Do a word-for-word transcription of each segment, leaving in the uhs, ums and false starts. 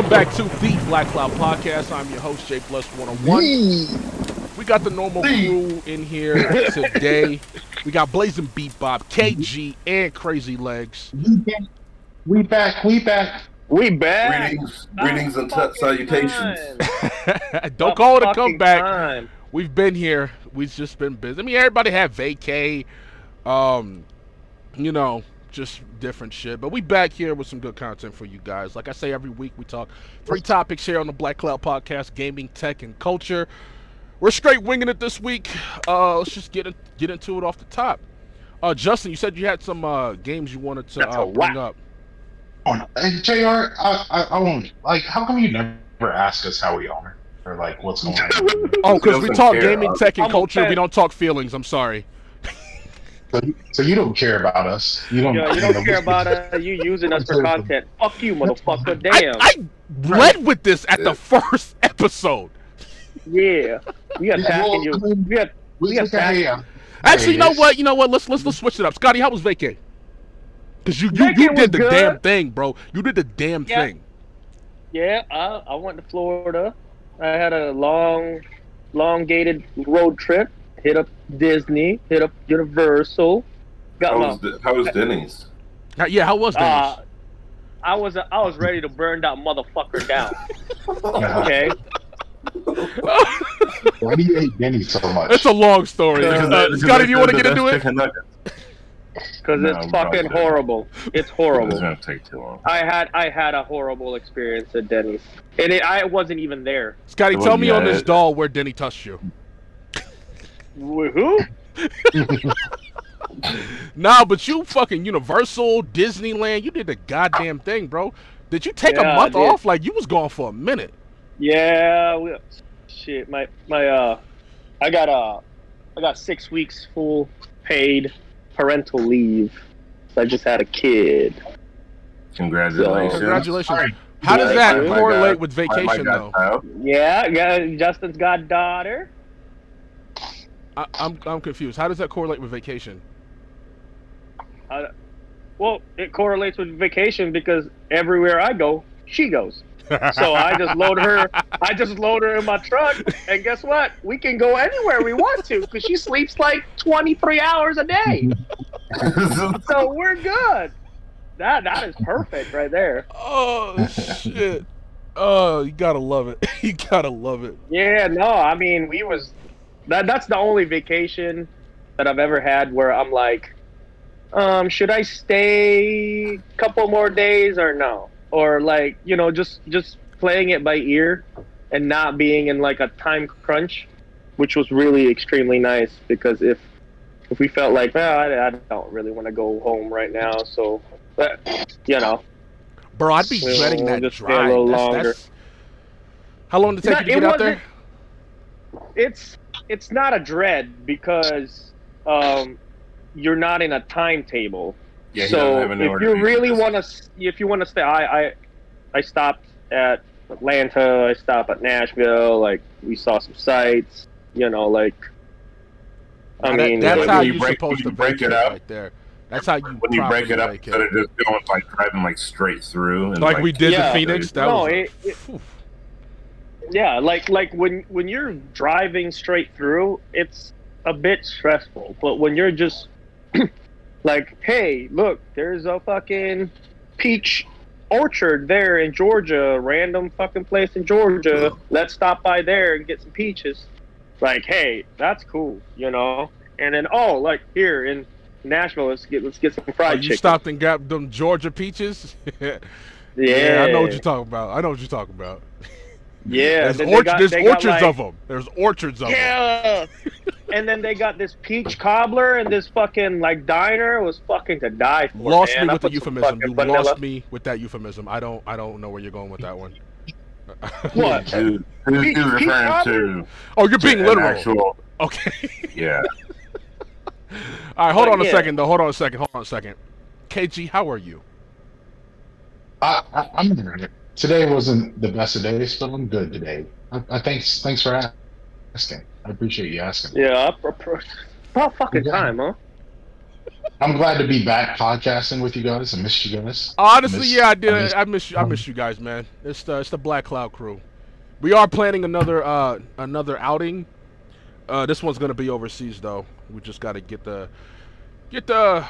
Welcome back to the Black Cloud Podcast. I'm your host, J Plus one oh one. We got the normal crew in here today. We got Blazing Bebop, K G, and Crazy Legs. We back, we back. We back. Greetings, greetings and salutations. Don't call it a comeback. Time. We've been here. We've just been busy. I mean, everybody had vacay. Um, you know, just different shit. But we back here with some good content for you guys. Like I say every week, we talk three topics here on the Black Cloud Podcast: gaming, tech, and culture. We're straight winging it this week. Uh, let's just get in, get into it off the top. Uh, Justin, you said you had some uh, games you wanted to uh, bring up. Oh, no. J R, I, I, I won't. Like, how come you never ask us how we are or like what's going on? Oh, because we talk gaming, tech, and culture. We don't talk feelings. I'm sorry. So, so you don't care about us. You don't, Yo, you don't care about us. Uh, you using us for content. Fuck you, motherfucker. Damn. I, I led with this at the first episode. Yeah. We attacking you. We are, we attacking you. Actually, you know what? You know what? Let's let's let's switch it up. Scotty, how was vacay? Cause you, you, you did the good. damn thing, bro. You did the damn yeah. thing. Yeah, I I went to Florida. I had a long, long-gated road trip. Hit up Disney. Hit up Universal. Got how, my, was the, how was Denny's? How, yeah, how was Denny's? Uh, I was uh, I was ready to burn that motherfucker down. Okay. Why do you hate Denny's so much? It's a long story. Uh, Scotty, do you want to get into it? Because no, it's fucking horrible. It's horrible. It's gonna take too long. I had I had a horrible experience at Denny's, and it, I wasn't even there. Scotty, tell me on this doll where Denny touched you. Who? Nah, but you fucking Universal, Disneyland, you did the goddamn thing, bro. Did you take yeah, a month off? Like, you was gone for a minute. Yeah, we, shit. My my uh, I got uh, I got six weeks full paid parental leave. So I just had a kid. Congratulations! So, congratulations! Right. How yeah, does that I, correlate with vacation though? Out. Yeah, yeah. Justin's got daughter. I, I'm I'm confused. How does that correlate with vacation? Uh, well, it correlates with vacation because everywhere I go, she goes. So I just load her. I just load her in my truck, and guess what? We can go anywhere we want to because she sleeps like twenty-three hours a day. So we're good. That that is perfect right there. Oh shit! Oh, you gotta love it. You gotta love it. Yeah, no, I mean we was. That that's the only vacation that I've ever had where I'm like, um, should I stay a couple more days or no? Or like, you know, just just playing it by ear and not being in like a time crunch, which was really extremely nice because if if we felt like, well, I, I don't really want to go home right now, so but, you know, bro, I'd be dreading that drive. That's, that's... How long did it take you to get out there? It's it's not a dread because um, you're not in a timetable. Yeah, so if you really want to, if you want to stay, I, I, I stopped at Atlanta. I stopped at Nashville. Like we saw some sights. You know, like I that, mean, that's like, how you're break, supposed you to break, break it out right there. That's how you when you break it up break instead it. of just going like driving like straight through. And, like, like we did yeah, the Phoenix. That no, was it, like, it, yeah, like like when when you're driving straight through, it's a bit stressful. But when you're just like, hey, look, there's a fucking peach orchard there in Georgia, a random fucking place in Georgia. Let's stop by there and get some peaches. Like, hey, that's cool, you know? And then, oh, like here in Nashville, let's get let's get some fried oh, you chicken. You stopped and got them Georgia peaches? yeah. yeah. I know what you're talking about. I know what you're talking about. Yeah. There's, orch- got, there's orchards like, of them. There's orchards of yeah. them. Yeah. And then they got this peach cobbler and this fucking like diner was fucking to die for. Lost man. me with I the euphemism. You vanilla. lost me with that euphemism. I don't I don't know where you're going with that one. What? Dude, who's peach, referring peach to? Oh, you're being literal. Actual, okay. Yeah. All right, hold but on yeah. a second though. Hold on a second. Hold on a second. K G, how are you? I, I I'm good. Today wasn't the best of days, but I'm good today. I, I thanks thanks for asking. I appreciate you asking. Yeah, I, I, about fucking yeah. time, huh? I'm glad to be back podcasting with you guys. I missed you guys. Honestly, I missed, yeah, I did. I missed, I missed you. I missed you guys, man. It's the it's the Black Cloud crew. We are planning another uh another outing. Uh, this one's gonna be overseas though. We just gotta get the get the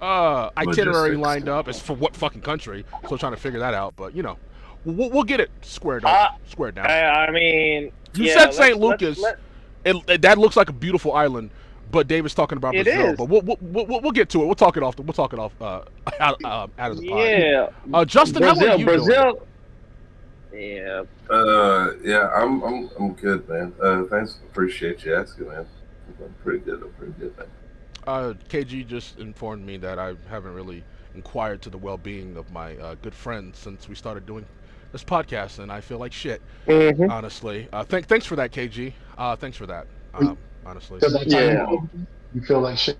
uh itinerary Logistics. lined up. It's for what fucking country? So trying to figure that out. But you know, we'll we'll get it squared up, uh, squared down. I, I mean, you yeah, said Saint Lucas. Let's, let's... It, it, that looks like a beautiful island. But David's talking about it Brazil, is. but we'll, we'll we'll we'll get to it. We'll talk it off. The, we'll talk it off uh, out, uh, out of the pod. Yeah, uh, Justin, Brazil, how are you Brazil. doing? Yeah, uh, yeah, I'm I'm I'm good, man. Uh, thanks, appreciate you asking, man. I'm pretty good. I'm pretty good, man. Uh, K G just informed me that I haven't really inquired to the well-being of my uh, good friend since we started doing this podcast, and I feel like shit, mm-hmm. honestly. Uh, thank thanks for that, K G. Uh, thanks for that. Um, Honestly, yeah. You feel like shit.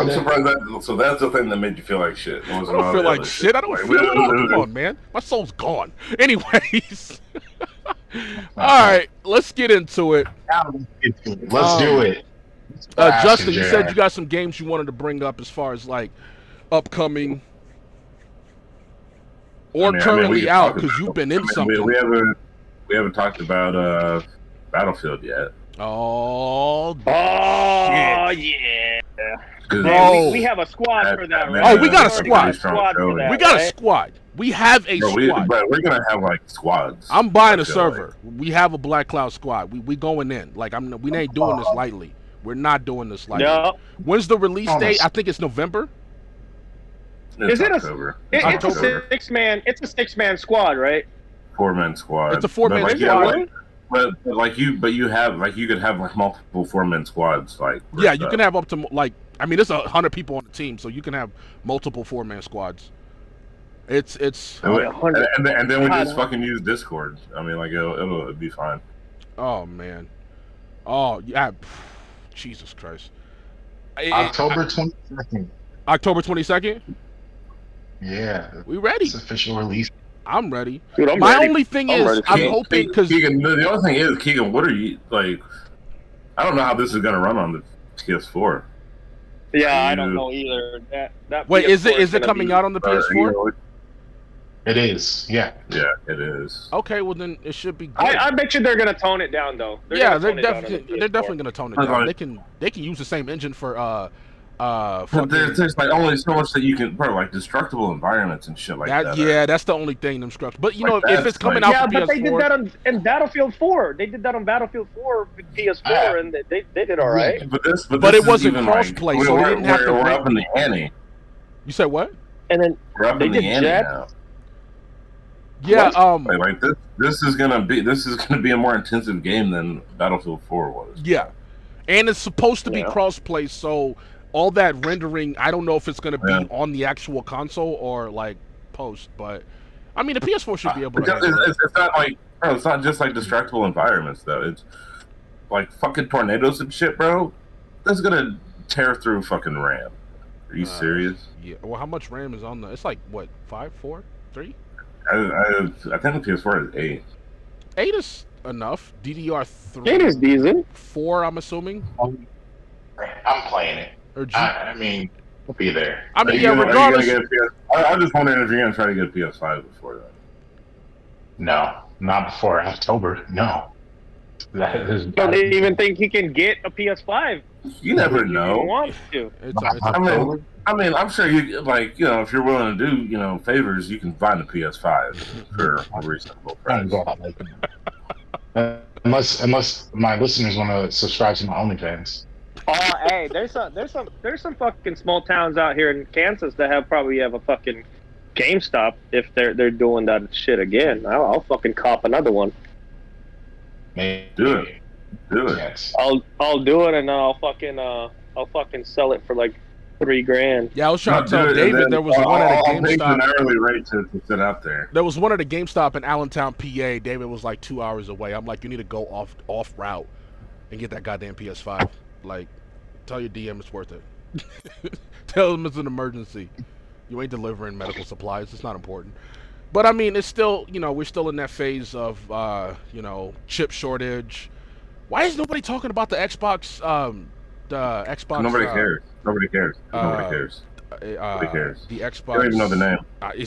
I'm surprised that. So that's the thing that made you feel like shit. I don't feel like shit. I don't feel it. Come on, man. My soul's gone. Anyways, all right, let's get into it. Let's do it. Uh, Justin, you said you got some games you wanted to bring up as far as like upcoming or currently out because you've been in something. We haven't we haven't talked about uh, Battlefield yet. Oh, oh yeah! Bro, we, we have a squad that, for that. Right? Oh, we got a squad. squad for that, we got right? a squad. We have a Bro, squad. We, we're gonna have like squads. I'm buying a server. Like. We have a Black Cloud squad. We we going in. Like I'm. We ain't doing this lightly. We're not doing this lightly. No. When's the release date? I think it's November. It's Is it October. A? It, it's October. a six man. It's a six man squad, right? Four man squad. It's a four man like, squad. Yeah, But, but like you, but you have like you could have like multiple four-man squads, like yeah, you up. can have up to like I mean, there's a hundred people on the team, so you can have multiple four-man squads. It's it's and, we, and, and then we just fucking use Discord. I mean, like it'll, it'll it'll be fine. Oh man, oh yeah, Jesus Christ! October twenty-second. October twenty-second. Yeah, we ready? It's official release. I'm ready. Dude, I'm My ready. only thing I'm is, ready. I'm Keegan, hoping because the other thing is, Keegan, what are you like? I don't know how this is gonna run on the P S four. Yeah, you, I don't know either. That, that wait, is it is it coming be, out on the uh, P S four? You know, it is. Yeah. Yeah, it is. Okay, well then it should be good. I, I bet you they're gonna tone it down though. They're yeah, they're definitely the they're definitely gonna tone it down. Like, they can they can use the same engine for uh. Uh, but there's, there's like only so much that you can, bro, like destructible environments and shit like that. that yeah, are, that's the only thing them structures. But you like know, if it's coming like, out, yeah, for but P S four, they did that on in Battlefield four. They did that on Battlefield four with P S four, uh, and they, they they did all right. But this, but, but this it wasn't crossplay, like, so we didn't have to. We're up in the ante. You said what? And then we're up they in the ante now. Yeah, um, like, like this, this is gonna be this is gonna be a more intensive game than Battlefield four was. Yeah, and it's supposed to be yeah. crossplay, so. All that rendering, I don't know if it's going to be yeah. on the actual console or like post, but I mean the P S four should be able uh, to. It's, it's, it's not like bro, it's not just like destructible environments though. It's like fucking tornadoes and shit, bro. That's gonna tear through fucking RAM. Are you uh, serious? Yeah. Well, how much RAM is on the? It's like what five, four, three? I I, I think the P S four is eight. Eight is enough. D D R three. Eight is decent. Four, I'm assuming. I'm playing it. Or G- I, I mean, we'll be there. I mean, are yeah, gonna, regardless. P S- I, I'm just wondering if you're going to try to get a P S five before that. No, not before October. No. That is. Don't they even think he can get a P S five? You never know. He wants to. It's, it's I, mean, I mean, I'm sure you, like, you know, if you're willing to do, you know, favors, you can find a P S five for a reasonable price. unless, unless my listeners want to subscribe to my OnlyFans. Oh, hey, there's some, there's some, there's some fucking small towns out here in Kansas that have probably have a fucking GameStop if they're they're doing that shit again. I'll, I'll fucking cop another one. Man, do it, do it. Yes. I'll I'll do it and I'll fucking uh I'll fucking sell it for like three grand. Yeah, I was trying no, to tell David then, there was uh, one at a GameStop. An early rate to, to sit out there. There was one at a GameStop in Allentown, P A. David was like two hours away. I'm like, you need to go off off route and get that goddamn P S five. Like, tell your D M it's worth it. Tell them it's an emergency. You ain't delivering medical supplies. It's not important. But, I mean, it's still, you know, we're still in that phase of, uh, you know, chip shortage. Why is nobody talking about the Xbox um, uh, Xbox. Nobody uh, cares. Nobody cares. Nobody uh, cares. Nobody uh, cares. The Xbox. I don't even know the name. I,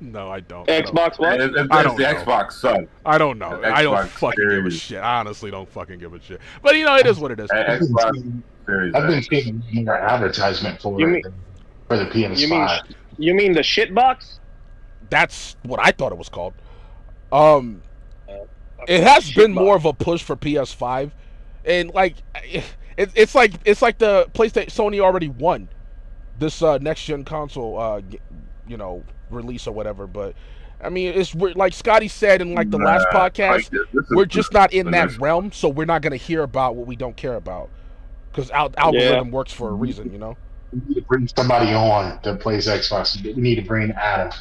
no, I don't. Xbox what? It's, it's, I don't it's the know. Xbox, son. I don't know. Xbox I don't fucking series. give a shit. I honestly don't fucking give a shit. But you know, it is what it is. At Xbox Series. I've been seeing more advertisement for you mean, for the P S five. You mean, you mean the shit box? That's what I thought it was called. Um, it has been more of a push for P S five, and like, it, it's like it's like the PlayStation. Sony already won this uh, next gen console, uh, you know, release or whatever. But I mean, it's we're, like Scotty said in like the nah, last podcast, like, we're just not in that realm, so we're not gonna hear about what we don't care about because al- algorithm yeah. works for a reason, you know. We need to bring somebody on that plays Xbox. We need to bring Adam.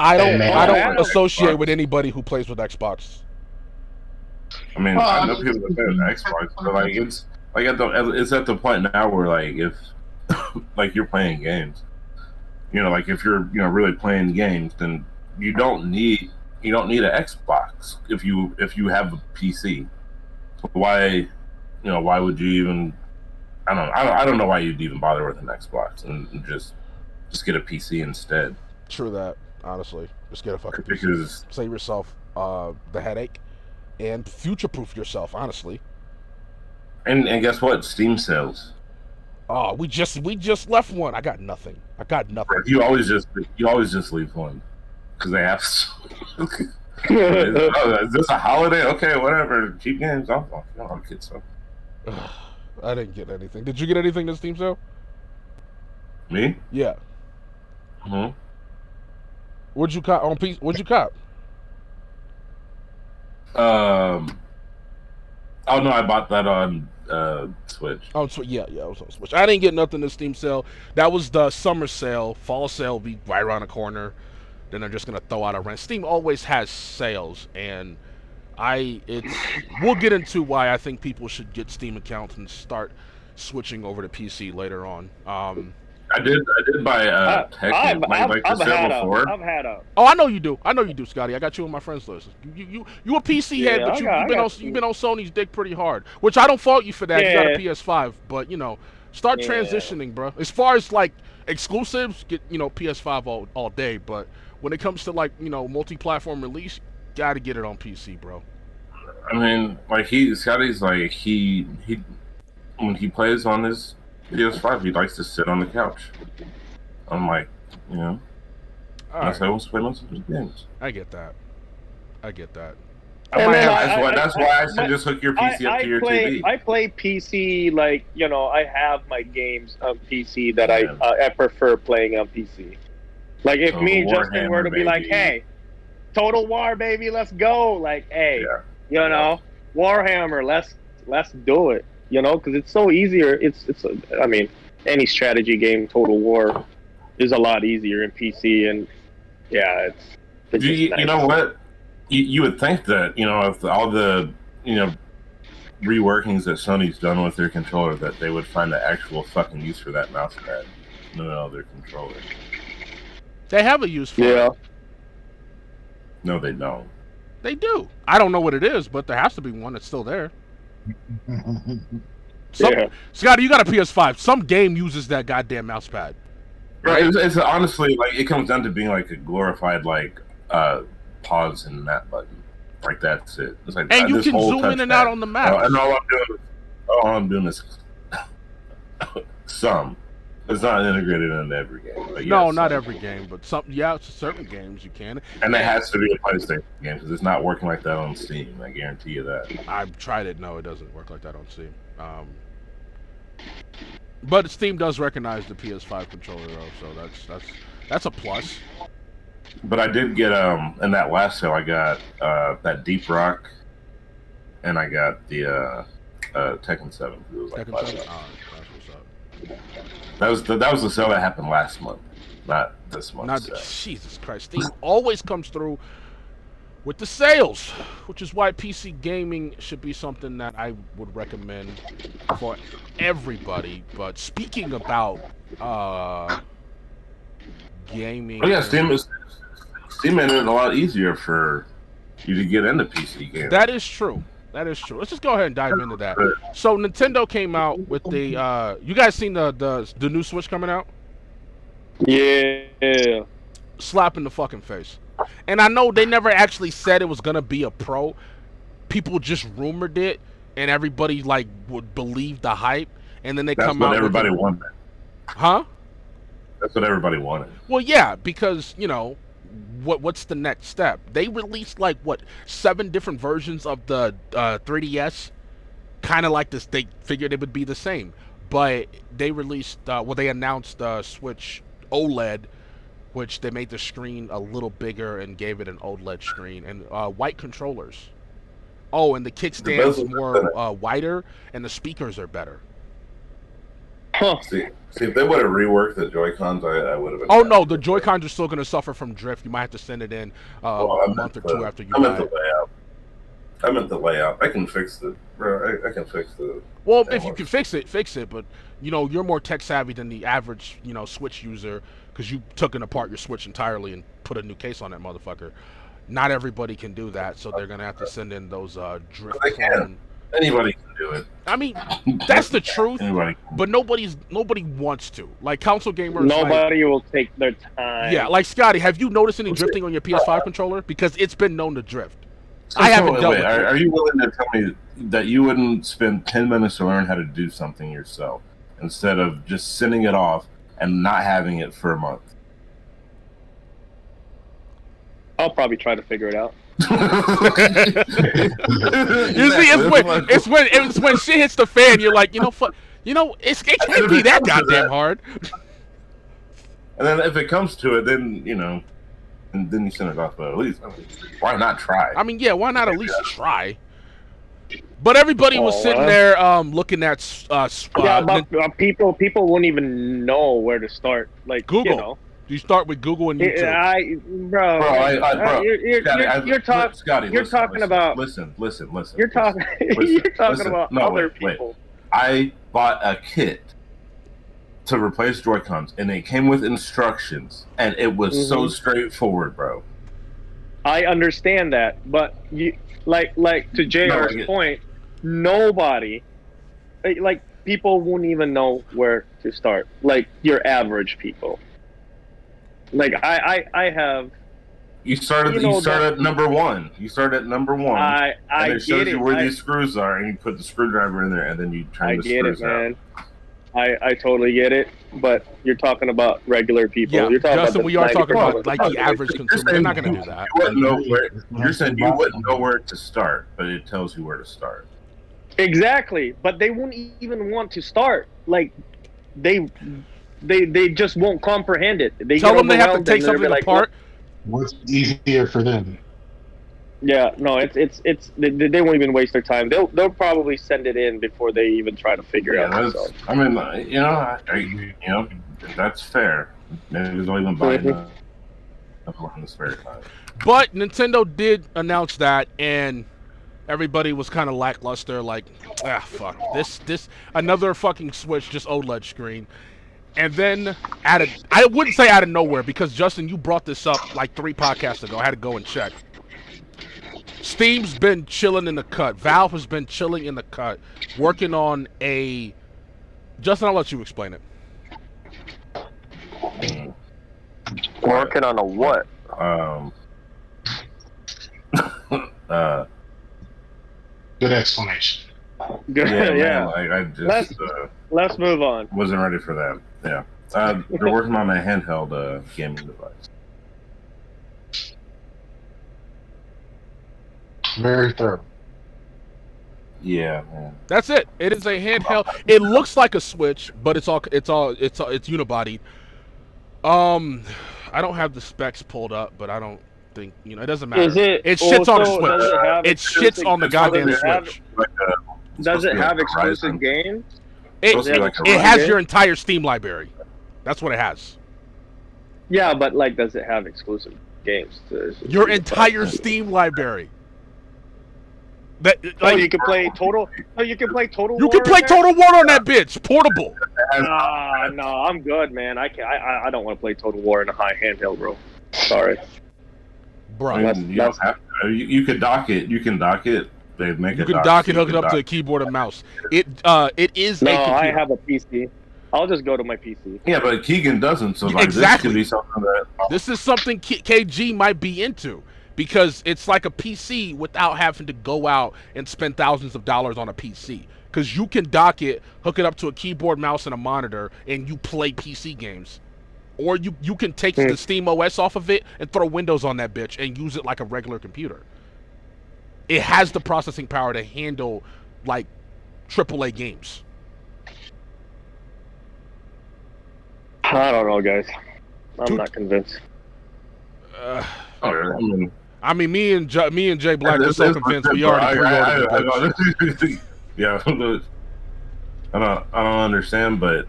I don't. Hey, I don't associate with anybody who plays with Xbox. I mean, well, I know people that play with Xbox, but like it's like at the it's at the point now where like if like you're playing games, you know, like if you're you know really playing games, then you don't need you don't need an Xbox if you if you have a P C. Why, you know, why would you even? I don't. I don't. I don't know why you'd even bother with an Xbox and, and just just get a P C instead. True that. Honestly, just get a fucking because save yourself uh, the headache and future-proof yourself. Honestly, and and guess what? Steam sales. Oh, we just we just left one. I got nothing. I got nothing. You always just you always just leave one because they have. Okay. Is this a holiday? Okay, whatever. Cheap games. I'm I don't get some. I didn't get anything. Did you get anything this Steam sale? Me? Yeah. Hmm. What'd you cop on piece? What'd you cop? Um. Oh no, I bought that on uh, Switch. Oh, so, yeah, yeah, I was on Switch. I didn't get nothing this Steam sale. That was the summer sale. Fall sale will be right around the corner. Then they're just gonna throw out a rent. Steam always has sales, and I it's we'll get into why I think people should get Steam accounts and start switching over to P C later on. Um. I did. I did buy uh, Tekken. I've, like, I've, like I've had before. A, I've had a. Oh, I know you do. I know you do, Scotty. I got you on my friends list. You, you, you a P C yeah, head, but you, got, you've been on, you. you've been on Sony's dick pretty hard, which I don't fault you for that. Yeah. You got a P S five, but you know, start yeah. transitioning, bro. As far as like exclusives, get you know P S five all all day, but when it comes to like you know multi-platform release, gotta get it on P C, bro. I mean, like he Scotty's like he he when he plays on his P S five, he likes to sit on the couch. I'm like, you know, right. I say, let's play lots of games. I get that. I get that. And I, that's, I, why, I, that's I, why I, I said just hook your P C I, up to I your play, T V. I play P C, like, you know, I have my games on P C that yeah. I uh, I prefer playing on P C. Like, if so me and Justin were to baby. be like, hey, Total War, baby, let's go. Like, hey, yeah. you know, yeah. Warhammer, let's let's do it. You know, because it's so easier. It's it's. I mean, any strategy game, Total War, is a lot easier in P C. And yeah, it's. it's you, nice. You know what? You, you would think that you know, if all the you know reworkings that Sony's done with their controller, that they would find the actual fucking use for that mouse pad in the middle of their controller. They have a use for yeah. it. No, they don't. They do. I don't know what it is, but there has to be one that's still there. Some, yeah. Scotty, you got a P S five. Some game uses that goddamn mouse pad. Right. It's, it's honestly like it comes down to being like a glorified like uh, pause and map button. Like that's it. It's like, and uh, you can zoom in and pad. out on the map. Uh, and all I'm doing, all I'm doing is some. It's not integrated into every game. But yes, no, not some. every game, but some. Yeah, certain games you can. And it has to be a PlayStation game because it's not working like that on Steam. I guarantee you that. I've tried it. No, it doesn't work like that on Steam. Um, but Steam does recognize the P S five controller, though, so that's that's that's a plus. But I did get um in that last sale. I got uh that Deep Rock, and I got the uh, uh Tekken seven. It was like Tekken seven. Oh, that's what's up. That was the, that was the sale that happened last month, not this month. Not, Jesus Christ, Steam always comes through with the sales, which is why P C gaming should be something that I would recommend for everybody. But speaking about uh, gaming, oh yeah, Steam is Steam made it a lot easier for you to get into P C gaming. That is true. That is true. Let's just go ahead and dive into that. So Nintendo came out with the uh you guys seen the the, the new Switch coming out? Yeah. Slap in the fucking face. And I know they never actually said it was gonna be a pro. People just rumored it and everybody like would believe the hype and then they That's come what out everybody with wanted. Huh? That's what everybody wanted. Well yeah, because you know What what's the next step? They released like what seven different versions of the uh, three D S, kind of like this. They figured it would be the same, but they released uh, well, they announced uh, Switch OLED, which they made the screen a little bigger and gave it an OLED screen and uh, white controllers. Oh, and the kickstand is more uh, wider, and the speakers are better. Huh. See, see, if they would have reworked the Joy-Cons, I, I would have. Oh no, the Joy-Cons are still going to suffer from drift. You might have to send it in uh, well, a month or the, two after you. I meant the layout. I meant the layout. I can fix the. I, I can fix the. Well, if you can fix it, fix it. But you know, you're more tech savvy than the average, you know, Switch user because you took it apart your Switch entirely and put a new case on that motherfucker. Not everybody can do that, so they're going to have to send in those uh, drift. But they can. Anybody can do it. I mean, that's the truth. But nobody's nobody wants to. Like console gamers. Nobody like, will take their time. Yeah, like Scotty, have you noticed any drifting on your P S five controller? Because it's been known to drift. So I haven't done it. Are, are you willing to tell me that you wouldn't spend ten minutes to learn how to do something yourself instead of just sending it off and not having it for a month? I'll probably try to figure it out. You see, it's when it's when it's when shit hits the fan. You're like, you know, fuck, you know, it's it can't be that goddamn hard. And then if it comes to it, then you know, and then you send it off. But at least, I mean, why not try? I mean, yeah, why not at least try? But everybody was oh, sitting there um, looking at uh, yeah, about, about people. People won't even know where to start. Like Google. You know. You start with Google and YouTube. I, bro, bro, I, I, bro. You're, you're, Scotty, you're, you're, talk, Scotty, you're listen, talking listen, about. Listen, listen, listen. You're, talk, listen, you're talking listen, about no, other wait, people. Wait. I bought a kit to replace Joy-Cons, and it came with instructions, and it was mm-hmm. so straightforward, bro. I understand that, but you, like, like to J R's no, like point, it. nobody, like, people won't even know where to start. Like your average people. Like I, I, I have. You started. You, know, you started at number one. You start at number one. I, I and it shows you where I, these screws are, and you put the screwdriver in there, and then you turn I the screws it, man. out. I, I totally get it, but you're talking about regular people. Yeah, you're talking Justin, about we are talking about like the average consumer. You're not going to do that. You wouldn't know where, you're saying you wouldn't know where to start, but it tells you where to start. Exactly, but they won't even want to start. Like they. They they just won't comprehend it. They tell them they have to take something like, apart. What's easier for them? Yeah, no, it's it's it's they, they won't even waste their time. They'll they'll probably send it in before they even try to figure yeah, out. That's, I mean, you know, I, I, you know, that's fair. Maybe they'll even buy it. But Nintendo did announce that, and everybody was kind of lackluster. Like, ah, fuck this this another fucking Switch, just OLED screen. And then, out of, I wouldn't say out of nowhere, because, Justin, you brought this up like three podcasts ago. I had to go and check. Steam's been chilling in the cut. Valve has been chilling in the cut, working on a... Justin, I'll let you explain it. Working on a what? Um. uh. Good explanation. Good. Yeah, yeah. Man, I, I just, let's, uh, let's move on. Wasn't ready for that. Yeah, uh, they're working on a handheld uh, gaming device. Very thorough. Yeah, man. That's it. It is a handheld. It looks like a Switch, but it's all it's all it's all, it's unibodied. Um, I don't have the specs pulled up, but I don't think you know. It doesn't matter. Is it? It shits also, on the Switch. It, it shits on the goddamn Switch. Like a, Does it have like exclusive games? It, it, like it has game? Your entire Steam library. That's what it has. Yeah, but like, does it have exclusive games? To, to your entire Steam library. That oh, like, you can play Total. Oh, you can play Total. You War can play Total War on that bitch, portable. Nah, uh, no, I'm good, man. I can I I don't want to play Total War in a high handheld, bro. Sorry, bro. I mean, you, don't have to. You, you could dock it. You can dock it. they make you a can dock and hook it up dock. to a keyboard and mouse. It uh, it is. No, a computer. I have a P C. I'll just go to my P C. Yeah, but Keegan doesn't. So like, exactly. This could be something that oh. this is something K G might be into, because it's like a P C without having to go out and spend thousands of dollars on a P C. Because you can dock it, hook it up to a keyboard, mouse, and a monitor, and you play P C games. Or you, you can take mm. the Steam O S off of it and throw Windows on that bitch and use it like a regular computer. It has the processing power to handle, like, triple A games. I don't know, guys. I'm Dude. not convinced. Uh, I mean, I mean, me and J- me and Jay Black are so convinced. We already pre-ordered. Yeah, I don't, I don't understand, but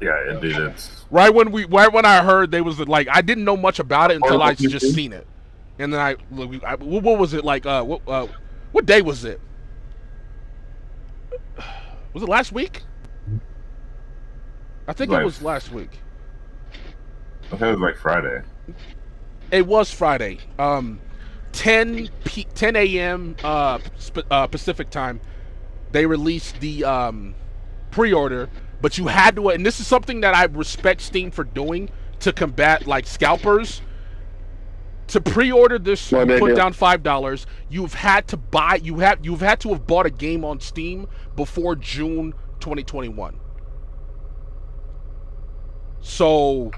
yeah, it did. It's... Right when we, right when I heard they was like, I didn't know much about it until I just seen it, and then I, I what was it like? Uh, what, uh, what day was it? Was it last week? I think like, it was last week. I think it was like Friday. It was Friday, um, ten a.m. Uh, sp- uh, Pacific time. They released the um, pre-order, but you had to, and this is something that I respect Steam for doing to combat like scalpers. To pre-order this, you put down five dollars. You've had to buy, you have, you've had to have bought a game on Steam before June twenty twenty-one. So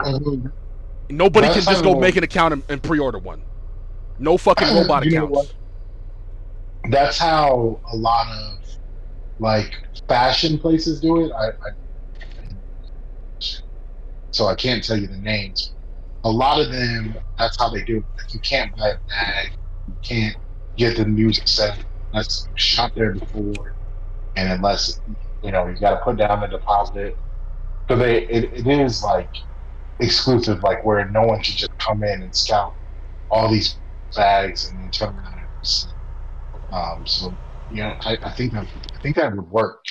nobody can just go make an account and, and pre-order one. No fucking robot accounts. That's how a lot of like fashion places do it. I, I so I can't tell you the names. A lot of them, that's how they do it. Like, you can't buy a bag, you can't get the music set unless you shop there before, and unless you know you got to put down the deposit. So they, it, it is like exclusive, like where no one should just come in and scout all these bags and then turn around and sell. Um, so. You know, I, I think that I think that would work.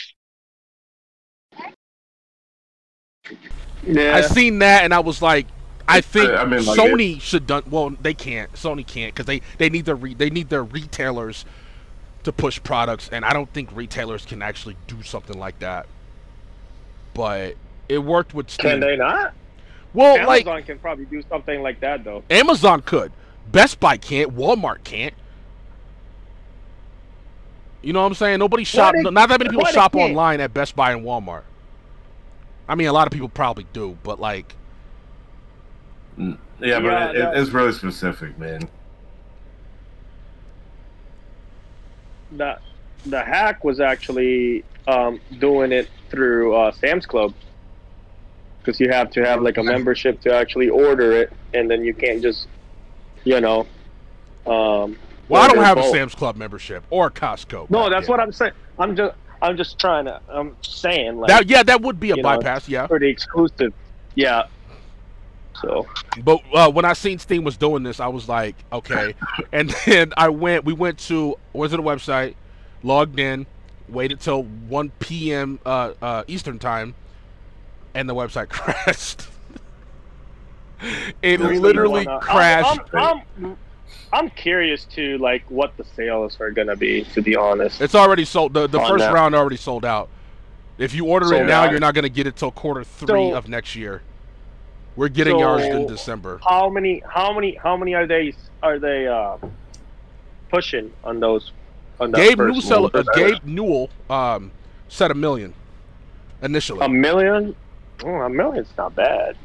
Yeah, I seen that and I was like, I think I, I mean, like Sony it. should done. Well, they can't. Sony can't because they, they need their re, they need their retailers to push products, and I don't think retailers can actually do something like that. But it worked with Steam. Can they not? Well, Amazon like, can probably do something like that though. Amazon could. Best Buy can't. Walmart can't. You know what I'm saying? Nobody shop. Is, not that many people shop online at Best Buy and Walmart. I mean, a lot of people probably do, but like, yeah, yeah but it, no. it's really specific, man. The the hack was actually um, doing it through uh, Sam's Club, because you have to have like a membership to actually order it, and then you can't just, you know. Um, Well, I don't have both. a Sam's Club membership or a Costco. No, that's yet. what I'm saying. I'm just, I'm just trying to. I'm saying like that, yeah, that would be a bypass. Know, yeah, pretty exclusive. Yeah. So, but uh, when I seen Steam was doing this, I was like, okay. And then I went. We went to was it a website? Logged in, waited till one p.m. Uh, uh, Eastern time, and the website crashed. it really literally wanna... crashed. I'm, I'm, I'm... I'm curious to like what the sales are gonna be. To be honest, it's already sold. The the first that. round already sold out. If you order so it now, that. you're not gonna get it till quarter three so, of next year. We're getting so ours in December. How many? How many? How many are they? Are they uh, pushing on those? On Gabe Newell. Uh, Gabe Newell um, said a million initially. A million? Oh, a million's not bad.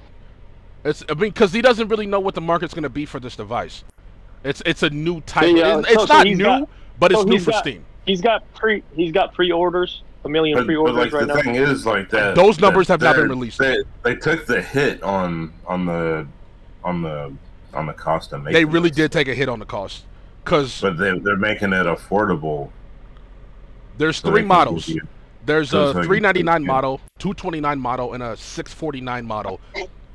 It's I mean, because he doesn't really know what the market's gonna be for this device. It's it's a new type. So, yeah, it's so, not so new, got, but it's so new for got, Steam. He's got pre he's got pre-orders, a million but, pre-orders but like right the now. The thing is, like that, those that, numbers have not been released. They, they took the hit on on the on the on the cost of making. They really this. did take a hit on the cost, cause but they they're making it affordable. There's so three models. There's so a three ninety nine model, two twenty nine model, and a six forty nine model.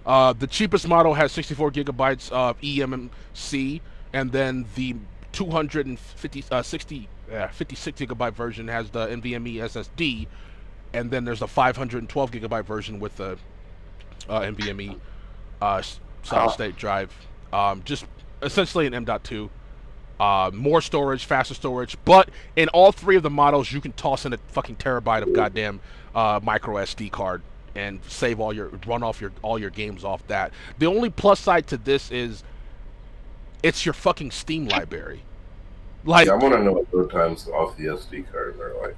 Uh, the cheapest model has sixty four gigabytes of E M M C. And then the two fifty, uh, sixty, uh, fifty-six gigabyte version has the NVMe S S D, and then there's a five twelve gigabyte version with the uh, NVMe uh, solid state drive. Um, just essentially an M dot two uh, more storage, faster storage. But in all three of the models, you can toss in a fucking terabyte of goddamn uh, micro S D card and save all your, run off your, all your games off that. The only plus side to this is it's your fucking Steam library. Like, yeah, I want to know what load times off the S D card are like.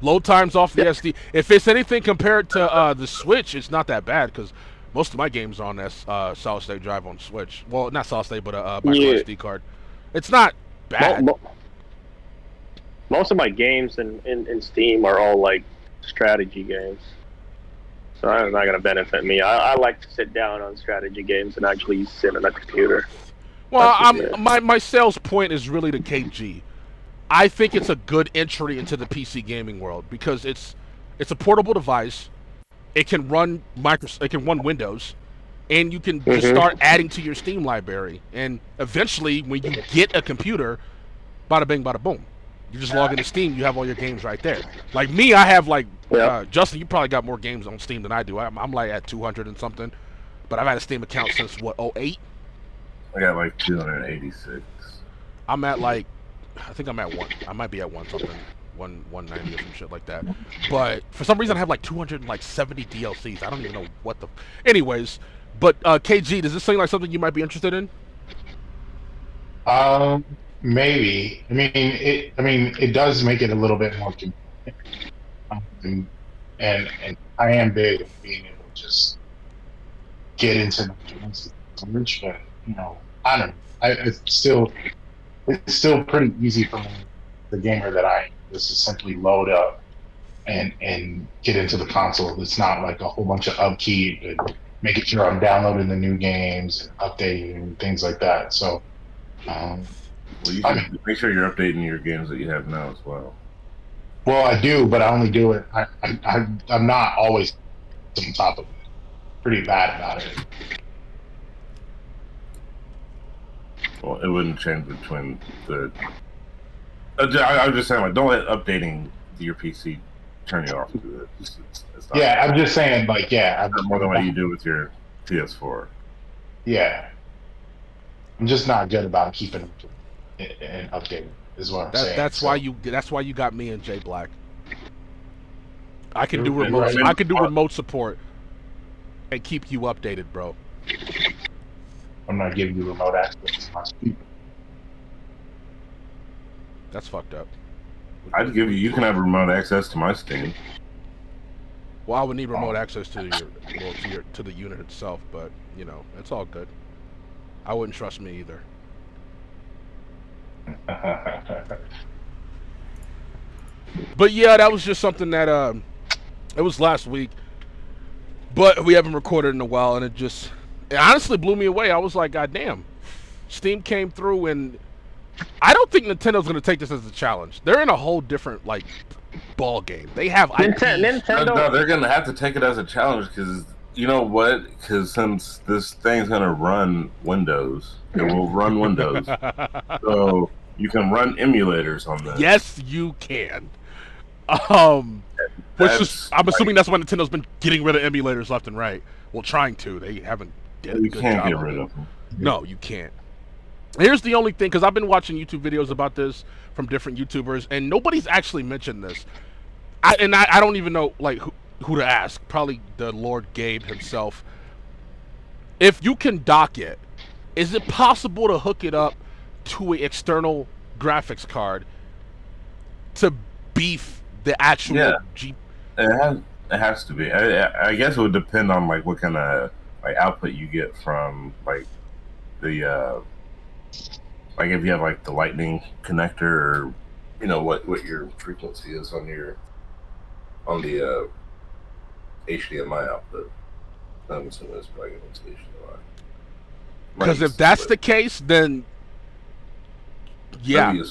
Load times off the yeah. S D. If it's anything compared to uh, the Switch, it's not that bad because most of my games are on this uh, solid state drive on Switch. Well, not solid state, but a uh, micro yeah. S D card. It's not bad. Most of my games in, in, in Steam are all like strategy games, so that's not going to benefit me. I, I like to sit down on strategy games and actually sit on a computer. Well, I'm, my, my sales point is really the K G. I think it's a good entry into the P C gaming world because it's it's a portable device. It can run Microsoft, it can run Windows, and you can mm-hmm. just start adding to your Steam library. And eventually, when you get a computer, bada bing, bada boom, you just log into Steam. You have all your games right there. Like me, I have like yeah. uh, Justin. You probably got more games on Steam than I do. I'm, I'm like at two hundred and something, but I've had a Steam account since what oh eight. I got like two hundred eighty-six. I'm at like, I think I'm at one. I might be at one something, one one ninety or some shit like that. But for some reason, I have like two hundred seventy D L Cs. I don't even know what the. Anyways, but uh, K G, does this seem like something you might be interested in? Um, maybe. I mean, it. I mean, it does make it a little bit more convenient. Um, and and I am big on being able to just get into the games, but. You know, I don't know. I, it's still, it's still pretty easy for me, the gamer that I am, just to simply load up and and get into the console. It's not like a whole bunch of upkeep and making sure I'm downloading the new games, and updating and things like that. So, um, well, you I mean, make sure you're updating your games that you have now as well. Well, I do, but I only do it. I, I, I I'm not always on top of it. Pretty bad about it. Well, it wouldn't change between the. I, I'm just saying, like, don't let updating your P C turn you off to it. It's, it's, it's yeah, I'm just saying, like, yeah, I'm more than what you do with your P S four. Yeah, I'm just not good about keeping and updating. Is what I'm that, saying. That's so. why you. That's why you got me and Jay Black. I can do remote. Right. I can do remote support and keep you updated, bro. I'm not giving you remote access to my speaker. That's fucked up. I'd give you. You can have remote access to my Steam. Well, I would need remote access to your, well, to your, to the unit itself, but you know, it's all good. I wouldn't trust me either. But yeah, that was just something that um, it was last week, but we haven't recorded in a while, and it just. It honestly blew me away. I was like, God damn. Steam came through, and I don't think Nintendo's going to take this as a challenge. They're in a whole different, like, ball game. They have Nintendo. Nintendo. No, no, they're going to have to take it as a challenge because, you know what? Because since this thing's going to run Windows, it will run Windows. So you can run emulators on this. Yes, you can. Um, which is, I'm assuming that's why Nintendo's been getting rid of emulators left and right. Well, trying to. They haven't. You can't get rid of them. No, you can't. Here's the only thing, because I've been watching YouTube videos about this from different YouTubers, and nobody's actually mentioned this. I, and I, I don't even know like who, who to ask. Probably the Lord Gabe himself. If you can dock it, is it possible to hook it up to an external graphics card to beef the actual yeah. G P U? It has, it has to be. I, I guess it would depend on like what kind of... like output you get from like the uh, like if you have like the lightning connector or you know what, what your frequency is on your on the uh, H D M I output. I'm assuming it's probably going to H D M I. Because if that's the case, then yeah, you,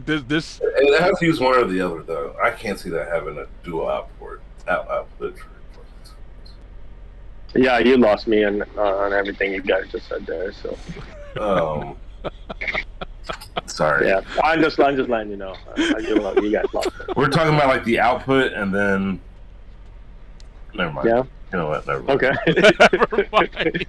this, this it has to use one or the other though. I can't see that having a dual output output. Yeah, you lost me on, uh, on everything you guys just said there. So, um, sorry. Yeah, I'm just, I'm just letting you know. I, I do love you guys. Lost me. We're talking about like the output, and then never mind. Yeah, gonna let that run. Okay. Never mind.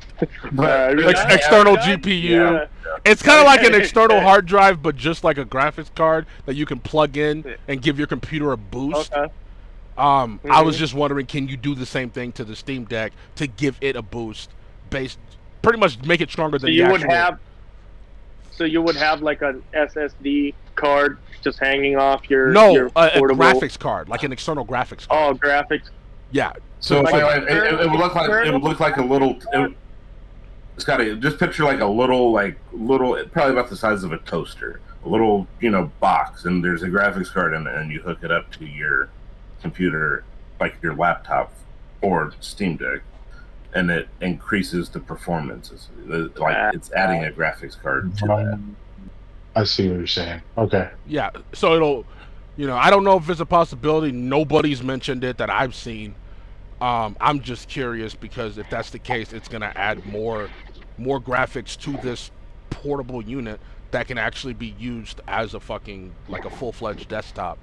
But, uh, ex- external yeah, G P U. Yeah. It's kind of like an external hard drive, but just like a graphics card that you can plug in and give your computer a boost. Okay. Um, mm-hmm. I was just wondering, can you do the same thing to the Steam Deck to give it a boost, based pretty much make it stronger than so you the actual... would have. So you would have like an S S D card just hanging off your no your a, a graphics card, like an external graphics card. Oh, graphics. Yeah. So, so like like, it, it, it would look like it would look like a little. It, Scotty, just picture like a little, like little, probably about the size of a toaster, a little, you know, box, and there's a graphics card in it, and you hook it up to your computer, like your laptop or Steam Deck, and it increases the performances. Like it's adding a graphics card to that. I see what you're saying. Okay. Yeah. So it'll, you know, I don't know if it's a possibility. Nobody's mentioned it that I've seen. Um, I'm just curious because if that's the case, it's going to add more, more graphics to this portable unit that can actually be used as a fucking, like a full-fledged desktop,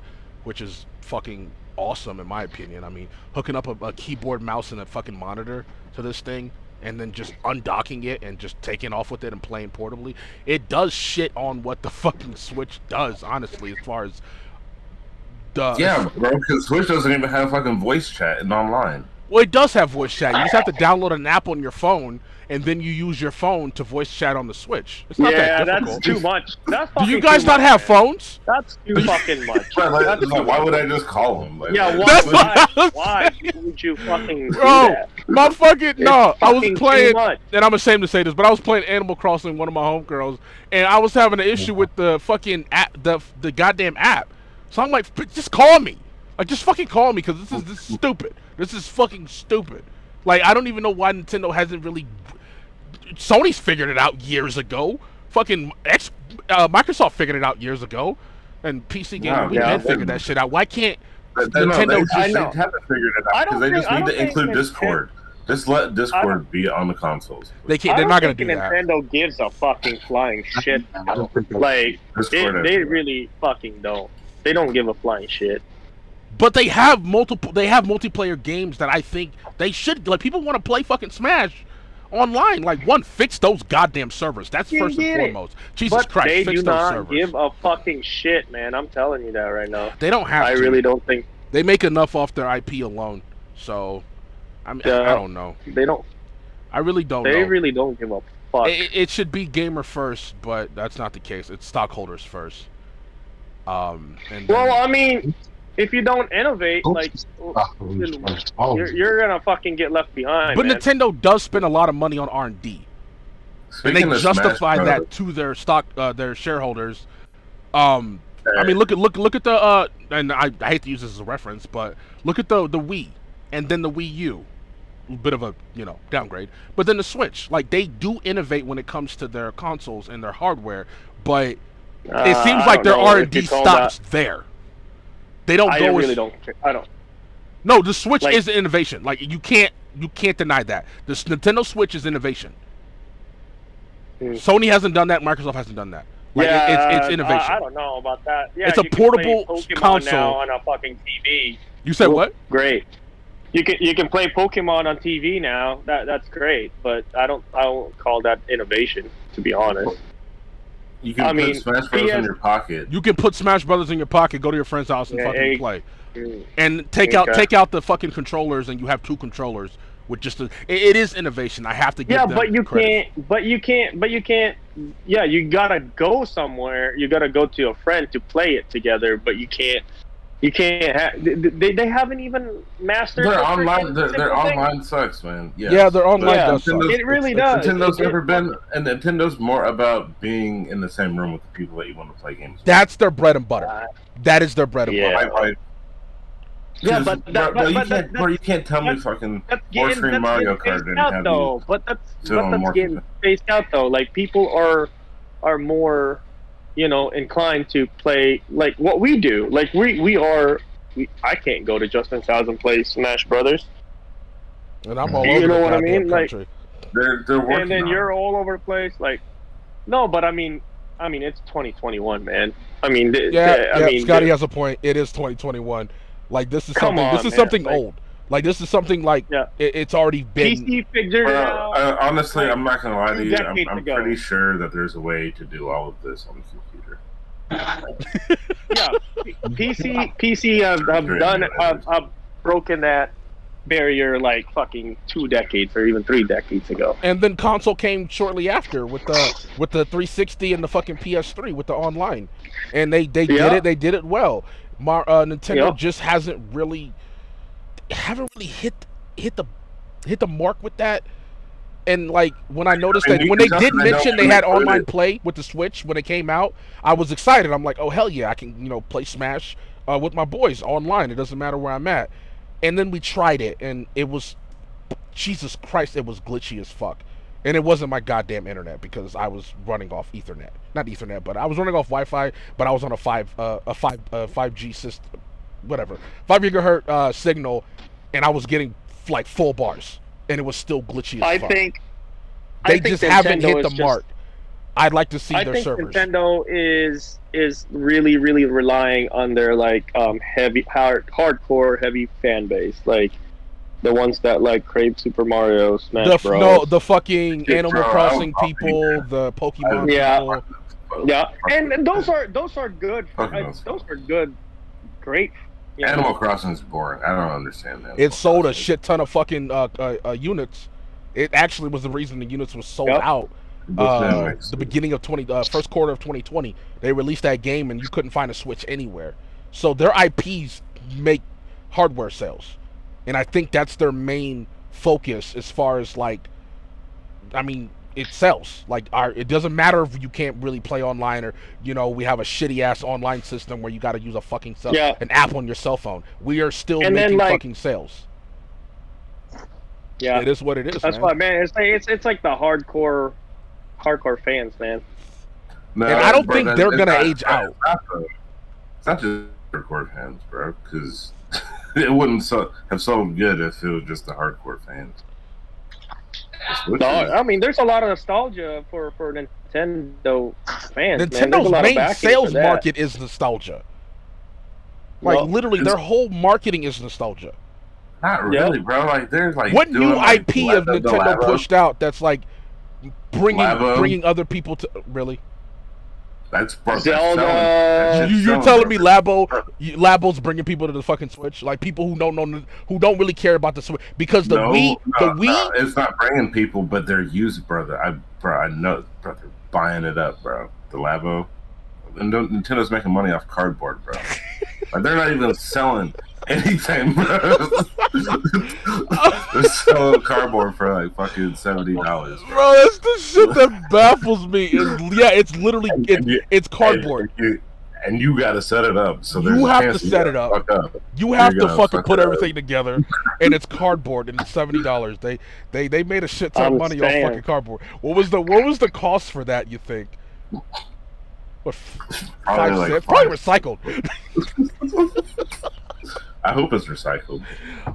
which is fucking awesome in my opinion. I mean, hooking up a, a keyboard, mouse, and a fucking monitor to this thing, and then just undocking it and just taking off with it and playing portably, it does shit on what the fucking Switch does, honestly, as far as the... Yeah, bro, because Switch doesn't even have fucking voice chat and online. Well, it does have voice chat. You just have to download an app on your phone, and then you use your phone to voice chat on the Switch. It's not yeah, that difficult. That's too much. That's do you guys not much, have man. Phones? That's too fucking much. Right, like, that's like, why would I just call him? Like, yeah, like, why? Why, why would you fucking Bro, do that? my fucking... No, fucking I was playing... And I'm ashamed to say this, but I was playing Animal Crossing with one of my homegirls, and I was having an issue with the fucking app, the, the goddamn app. So I'm like, just call me. Like, just fucking call me, because this is, this is stupid. This is fucking stupid. Like, I don't even know why Nintendo hasn't really... Sony's figured it out years ago. Fucking X, uh, Microsoft figured it out years ago. And P C Gamer, we did figure that shit out. Why can't they, Nintendo they, just... They haven't figured it out, because they just think, need to include Discord. Just let Discord be on the consoles. They can't, they're not going to do Nintendo that. Nintendo gives a fucking flying shit. Like, they, they really fucking don't. They don't give a flying shit. But they have multiple. They have multiplayer games that I think they should. Like, people want to play fucking Smash online. Like, one, fix those goddamn servers. That's first and foremost. Jesus Christ, fix those servers. They do not give a fucking shit, man. I'm telling you that right now. They don't have to. I really don't think they make enough off their I P alone. So, I mean, uh, I don't know. They don't. I really don't. They know. really don't give a fuck. It, it should be gamer first, but that's not the case. It's stockholders first. Um. And then, well, I mean. If you don't innovate, like, you're, you're gonna fucking get left behind. But man. Nintendo does spend a lot of money on R and D, and they justify Smash, that to their stock, uh, their shareholders. Um, I mean, look at look look at the, uh, and I, I hate to use this as a reference, but look at the the Wii, and then the Wii U, a bit of a you know downgrade. But then the Switch, like they do innovate when it comes to their consoles and their hardware, but uh, it seems like their R and D stops that. there. They don't I go really as, don't. I don't. No, the Switch like, is innovation. Like you can't, you can't deny that. The Nintendo Switch is innovation. Mm. Sony hasn't done that. Microsoft hasn't done that. Like, yeah, it, it's, it's innovation. Uh, I don't know about that. Yeah, it's a portable console now on a fucking T V. You said well, what? Great. You can you can play Pokemon on T V now. That that's great. But I don't I won't call that innovation, to be honest. You can I put mean, Smash Brothers has, in your pocket. You can put Smash Brothers in your pocket, go to your friend's house and yeah, fucking hey, play. And take okay. out take out the fucking controllers and you have two controllers with just a it, it is innovation. I have to give yeah, them but you credit. can't but you can't but you can't yeah, you gotta go somewhere. You gotta go to a friend to play it together, but you can't you can't have they, they, they haven't even mastered their online their, their online sucks, man. Yes. Yeah, their online yeah, does suck. It really does. Nintendo's it, never it, been and Nintendo's more about being in the same room with the people that you want to play games with. That's their bread and butter. Uh, that is their bread and yeah. butter. I, I, yeah, but, that, bro, but, but you, can't, that, bro, you can't tell me fucking four screen Mario Kart didn't have though. But that's but that's getting spaced out though. Like people are are more you know, inclined to play like what we do. Like we we are. We, I can't go to Justin's house and play Smash Brothers. And I'm all you over. You know the what I mean? Like, they're, they're working and then on. You're all over the place. Like, no, but I mean, I mean, it's twenty twenty-one, man. I mean, th- yeah, th- I yeah. mean, Scotty has a point. It is twenty twenty-one. Like this is something. On, this is man. something like, old. Like, this is something like yeah. it, it's already been. P C figured it out. Uh, I, honestly, I'm not gonna lie to you. I'm, I'm pretty sure that there's a way to do all of this on the computer. yeah, P C, P C, I've, I've done, I've, I've broken that barrier like fucking two decades or even three decades ago. And then console came shortly after with the with the three sixty and the fucking P S three with the online, and they they yeah. did it. They did it well. Mar, uh, Nintendo yeah. just hasn't really. haven't really hit hit the hit the mark with that. And like when I noticed that when they did mention they had online play with the Switch when it came out, I was excited. I'm like, oh hell yeah, I can, you know, play Smash uh, with my boys online. It doesn't matter where I'm at. And then we tried it and it was, Jesus Christ, it was glitchy as fuck. And it wasn't my goddamn internet because I was running off Ethernet. Not Ethernet, but I was running off Wi-Fi, but I was on a five uh, a five uh, five G system, whatever, five gigahertz uh, signal, and I was getting like full bars, and it was still glitchy as I fuck. Think, they I think they just Nintendo haven't hit the just, mark. I'd like to see I their think servers. Nintendo is is really really relying on their like um, heavy hard hardcore heavy fan base, like the ones that like crave Super Mario, Smash the, Bros. No, the fucking Super Animal Crossing Bro. people, the Pokemon. Yeah, people. yeah, and those are those are good. I, those are good, great. Yeah. Animal Crossing is boring. I don't understand that. It sold a shit ton of fucking uh, uh, uh, units. It actually was the reason the units was sold yep. out. Uh, the beginning of twenty, uh, first quarter of twenty twenty, they released that game and you couldn't find a Switch anywhere. So their I Ps make hardware sales, and I think that's their main focus as far as like, I mean, it sells. Like, our, it doesn't matter if you can't really play online or, you know, we have a shitty-ass online system where you got to use a fucking cell, yeah. an app on your cell phone. We are still and making then, like, fucking sales. Yeah. It is what it is, That's man. why, man, it's like, it's, it's like the hardcore hardcore fans, man. No, and I don't bro, think that, they're going to age out. It's not just hardcore fans, bro, because it wouldn't so, have sold good if it was just the hardcore fans. No, I mean, there's a lot of nostalgia for, for Nintendo fans. Nintendo's man. main sales market is nostalgia. Like, well, literally, their whole marketing is nostalgia. Not really, yeah. bro. Like, there's like what new like I P have Nintendo pushed out that's like bringing Labo. bringing other people to really? That's Zelda. That's you, you're selling, telling me Labo, Labo's bringing people to the fucking Switch, like people who don't know, who don't really care about the Switch, because the no, Wii, no, the Wii, no, it's not bringing people, but they're used, brother. I, bro, I know, bro, they're buying it up, bro. The Labo, and Nintendo's making money off cardboard, bro. Like, they're not even selling anything, bro. They're selling cardboard for like fucking seventy dollars, bro. Bro, that's the shit that baffles me. It's, yeah, it's literally and, it, and you, it's cardboard. And you, and you gotta set it up. So you have to set it up. up. You have You're to fucking fuck put everything up. together, and it's cardboard and it's seventy dollars. They they they made a shit ton of money saying. off fucking cardboard. What was the what was the cost for that? You think? What, probably, like five. Probably recycled. I hope it's recycled.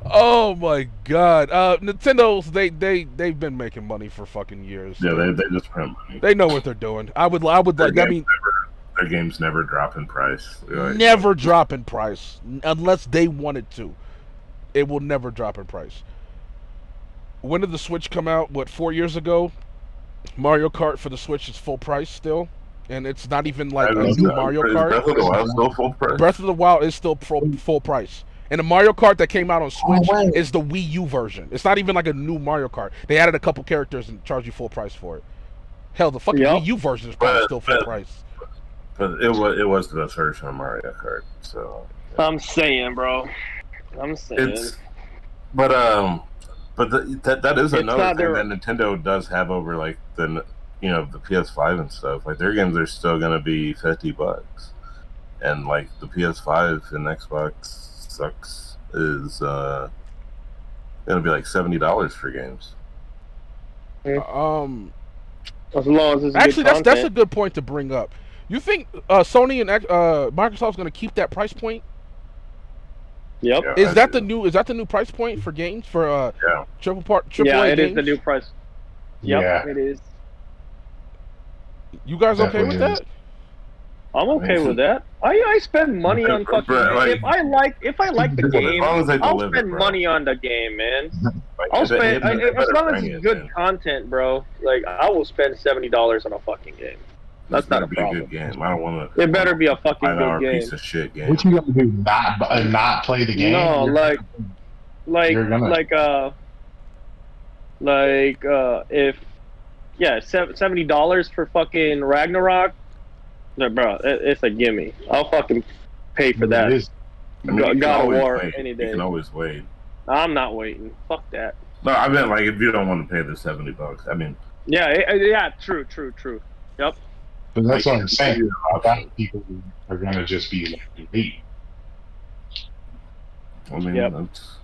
Oh my god! Uh, Nintendo's they they they've been making money for fucking years. Yeah, they they just print money. They know what they're doing. I would I would their like. I mean, never, their games never drop in price. Like, never drop in price unless they wanted to. It will never drop in price. When did the Switch come out? What, four years ago? Mario Kart for the Switch is full price still. And it's not even like a new know. Mario Kart. Breath of the Wild is still full price. Breath of the Wild is still pro- full price. And the Mario Kart that came out on Switch oh, is the Wii U version. It's not even like a new Mario Kart. They added a couple characters and charged you full price for it. Hell, the fucking yep. Wii U version is probably but, still full but, price. But it was it was the best version of Mario Kart. So yeah. I'm saying, bro. I'm saying. It's, but um, but the, that that is it's another thing that Nintendo does have over like the. You know, the P S five and stuff, like their games are still gonna be fifty bucks, and like the P S five and Xbox sucks is uh gonna be like seventy dollars for games. Um, as long as it's actually good that's that's a good point to bring up. You think uh, Sony and uh, Microsoft's gonna keep that price point? Yep. Yeah, is I that do. the new is that the new price point for games for uh yeah. triple part triple yeah, A it games? Is the new price. Yep, yeah, it is. You guys okay with that? I'm okay with that. I, I spend money on fucking like, if I like if I like the game, I I'll spend it, money on the game, man. Like, I'll spend I, as long as it's good man. content, bro. Like I will spend seventy dollars on a fucking game. That's not a be problem. A good game. I don't want to. It better be a fucking good game. Piece of shit game. What you gonna do? Not uh, not play the game? No, You're like, gonna, like, gonna... like uh, like uh, if yeah, seventy dollars for fucking Ragnarok. No, bro, it's a gimme. I'll fucking pay for that. It is. I mean, God of War wait. any day. You can always wait. I'm not waiting. Fuck that. No, I meant like if you don't want to pay the seventy bucks. I mean. Yeah, it, yeah, true, true, true. Yep. But that's like, what I'm saying. A lot of people are gonna just be like, "Hey." I mean, yep. that's.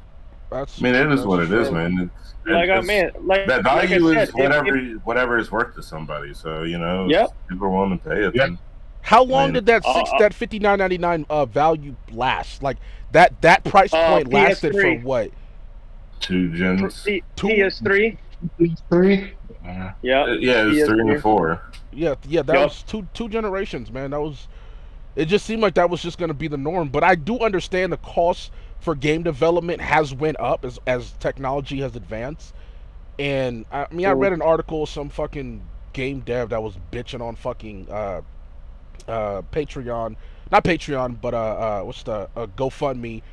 That's, I mean, it is what it true. is, man. It's, like it's, I mean, like that value like said, is whatever if, if, whatever is worth to somebody. So you know, yep. if people are willing to pay it. Yep. Then, How long I mean, did that six uh, that fifty nine ninety nine uh value last? Like that that price point uh, lasted for what? Two gens. P- Two P S three. P S three. Yeah. Yeah. It was P S three. three and four. Yeah. Yeah. That yep. was two two generations, man. That was. It just seemed like that was just going to be the norm. But I do understand the cost for game development has went up as as technology has advanced. And I mean, I read an article, some fucking game dev that was bitching on fucking. Uh, Uh, Patreon, not Patreon, but uh, uh, what's the uh, GoFundMe,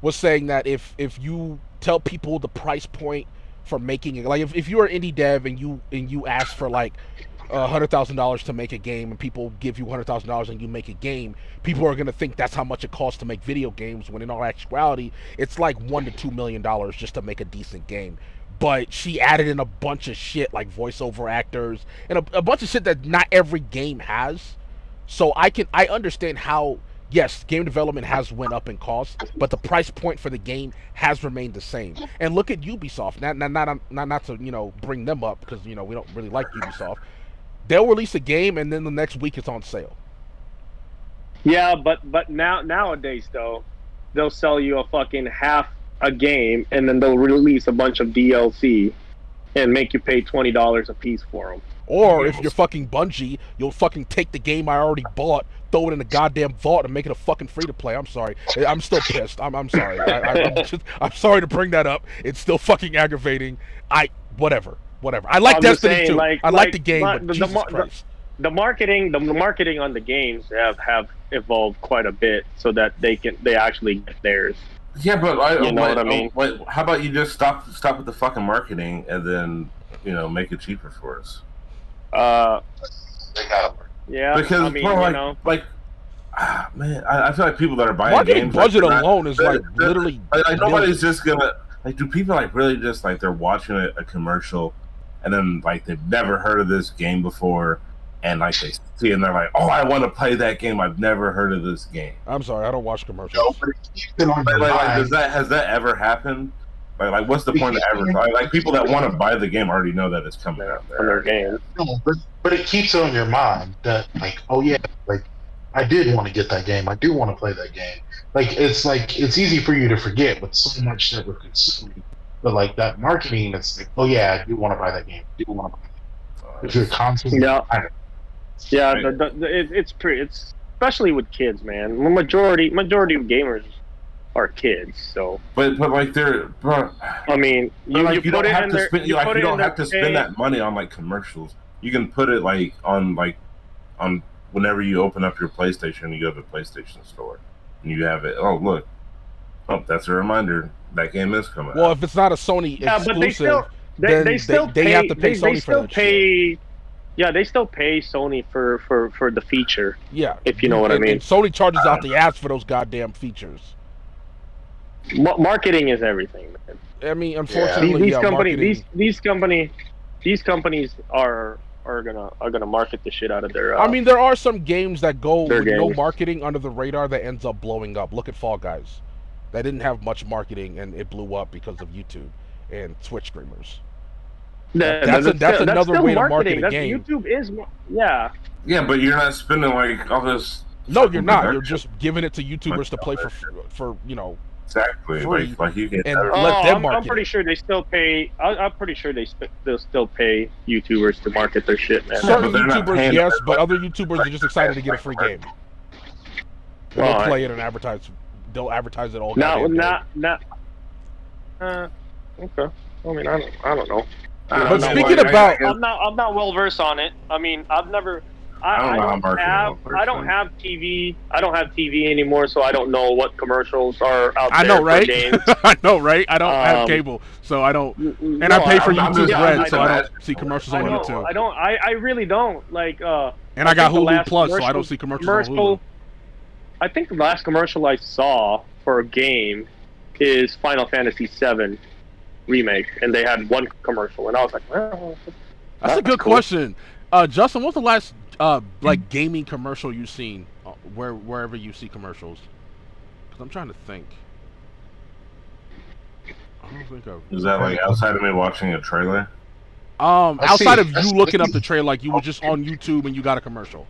was saying that if if you tell people the price point for making it, like if, if you're an indie dev and you and you ask for like a hundred thousand dollars to make a game, and people give you a hundred thousand dollars and you make a game, people are gonna think that's how much it costs to make video games. When in all actuality, it's like one to two million dollars just to make a decent game. But she added in a bunch of shit like voiceover actors and a, a bunch of shit that not every game has. So I can I understand how yes game development has went up in cost, but the price point for the game has remained the same. And look at Ubisoft. Not not not not, not to you know bring them up because you know we don't really like Ubisoft. They'll release a game and then the next week it's on sale. Yeah, but but now nowadays though, they'll sell you a fucking half a game and then they'll release a bunch of D L C and make you pay twenty dollars a piece for them. Or if you're fucking Bungie, you'll fucking take the game I already bought, throw it in the goddamn vault, and make it a fucking free-to-play. I'm sorry. I'm still pissed. I'm I'm sorry. I, I, I'm, just, I'm sorry to bring that up. It's still fucking aggravating. I whatever, whatever. I like I'm Destiny saying, too. Like, I like, like the game. But the, Jesus the, Christ. The, the marketing, the marketing on the games have, have evolved quite a bit so that they can they actually get theirs. Yeah, but I, you know what, what I mean. What, how about you just stop stop with the fucking marketing and then you know make it cheaper for us. Uh, yeah, because I mean, bro, like, you know. like, ah, man, I, I feel like people that are buying marketing games budget like, alone not, is like literally like, like nobody's just gonna like. Do people like really just like they're watching a, a commercial and then like they've never heard of this game before and like they see and they're like, oh, I want to play that game. I've never heard of this game. I'm sorry, I don't watch commercials. No, like, like, does that has that ever happened? Like, like, what's the point of advertising? Like, people that want to buy the game already know that it's coming out there. Their game. No, but, but it keeps it on your mind that, like, oh, yeah, like, I did want to get that game. I do want to play that game. Like, it's like, it's easy for you to forget with so much that we're consuming. But, like, that marketing, it's like, oh, yeah, I do want to buy that game. I do want to buy that game. If you're constantly yeah. buying it. Yeah, right. the, the, it, it's pretty, it's, especially with kids, man. The majority, majority of gamers are kids, so. But but like they're, bro, I mean, you, like, you, you put don't it have in to their, spend you, you, like, you don't have to pay. spend that money on like commercials. You can put it like on like on whenever you open up your PlayStation, you go to the PlayStation store and you have it. Oh look, oh that's a reminder that game is coming. Well, out. if it's not a Sony yeah, exclusive, but they still they, then they still they, pay, they have to pay they, Sony they still for that pay, shit. Yeah, they still pay Sony for, for, for the feature. Yeah, if you know and, what I mean. And Sony charges out the ass for those goddamn features. Marketing is everything, man. I mean, unfortunately, yeah. these, these yeah, company, these these company, these companies are are gonna are gonna market the shit out of their. Uh, I mean, there are some games that go with games. no marketing under the radar that ends up blowing up. Look at Fall Guys, that didn't have much marketing and it blew up because of YouTube and Twitch streamers. That, that's that's, a, that's still, another that's way to market a game. YouTube is, yeah. Yeah, but you're not spending like all this. No, you're not. You're just giving it to YouTubers to play for for you know. Exactly. Free, like, like you get and oh, let them market. I'm pretty sure they still pay. I, I'm pretty sure they st- they'll still pay YouTubers to market their shit, man. Certain YouTubers, yes, but other YouTubers are just excited to get a free game. They'll right. play it and advertise. They'll advertise it all. No, not not. Uh, okay. I mean, I don't, I don't know. I don't but know speaking why, about, I'm not I'm not well versed on it. I mean, I've never. I, I don't, I don't have well I don't have TV. I don't have T V anymore, so I don't know what commercials are out I there. I know, right? For games. I know, right? I don't um, have cable, so I don't. And no, I pay for YouTube's yeah, Red, I so I don't see commercials on it too. I don't. I, I really don't like. Uh, and I, I got Hulu Plus, so I don't see commercials on Hulu. I think the last commercial I saw for a game is Final Fantasy seven remake, and they had one commercial, and I was like, well, that's, that's a good cool. question. Uh, Justin, what's the last uh, like gaming commercial you've seen? Uh, where wherever you see commercials, because I'm trying to think. I don't think I've... Is that like outside of me watching a trailer? Um, I've outside of you looking up the trailer, like you were just on YouTube and you got a commercial.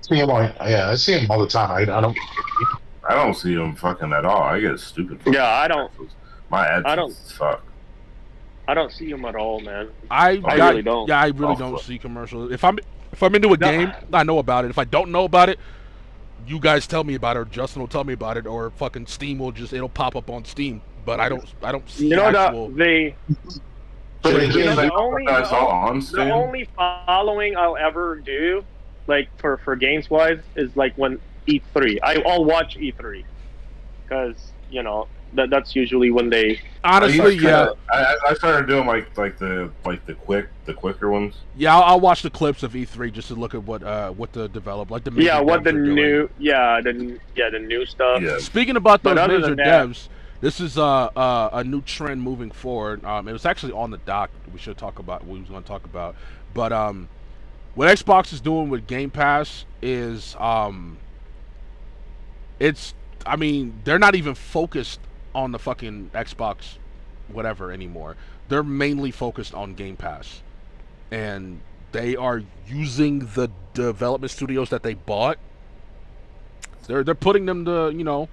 See him all, yeah, I see him all the time. I, I don't. I don't see him fucking at all. I get stupid. Yeah, I don't. Taxes. My ads suck. I don't see him at all, man. I, I got, really don't. Yeah, I really oh, don't fuck. see commercials. If I'm if I'm into a no, game, I know about it. If I don't know about it, you guys tell me about it, or Justin will tell me about it, or fucking Steam will just it'll pop up on Steam. But I don't, I don't see. You know actual... the the, the, the, the, the only I saw on Steam. The only following I'll ever do, like for for games wise, is like when E three. I I'll watch E three because you know. That that's usually when they honestly I kinda, yeah. I, I started doing like like the like the quick the quicker ones. Yeah, I'll, I'll watch the clips of E three just to look at what uh what the develop like the major yeah what the new doing. yeah the yeah the new stuff. Yeah. Speaking about those major that, devs, this is uh, uh a new trend moving forward. Um, it was actually on the doc. We should talk about what we was going to talk about, but um, what Xbox is doing with Game Pass is um, it's I mean they're not even focused on the fucking Xbox whatever anymore. They're mainly focused on Game Pass. And they are using the development studios that they bought. They're they're putting them to, you know,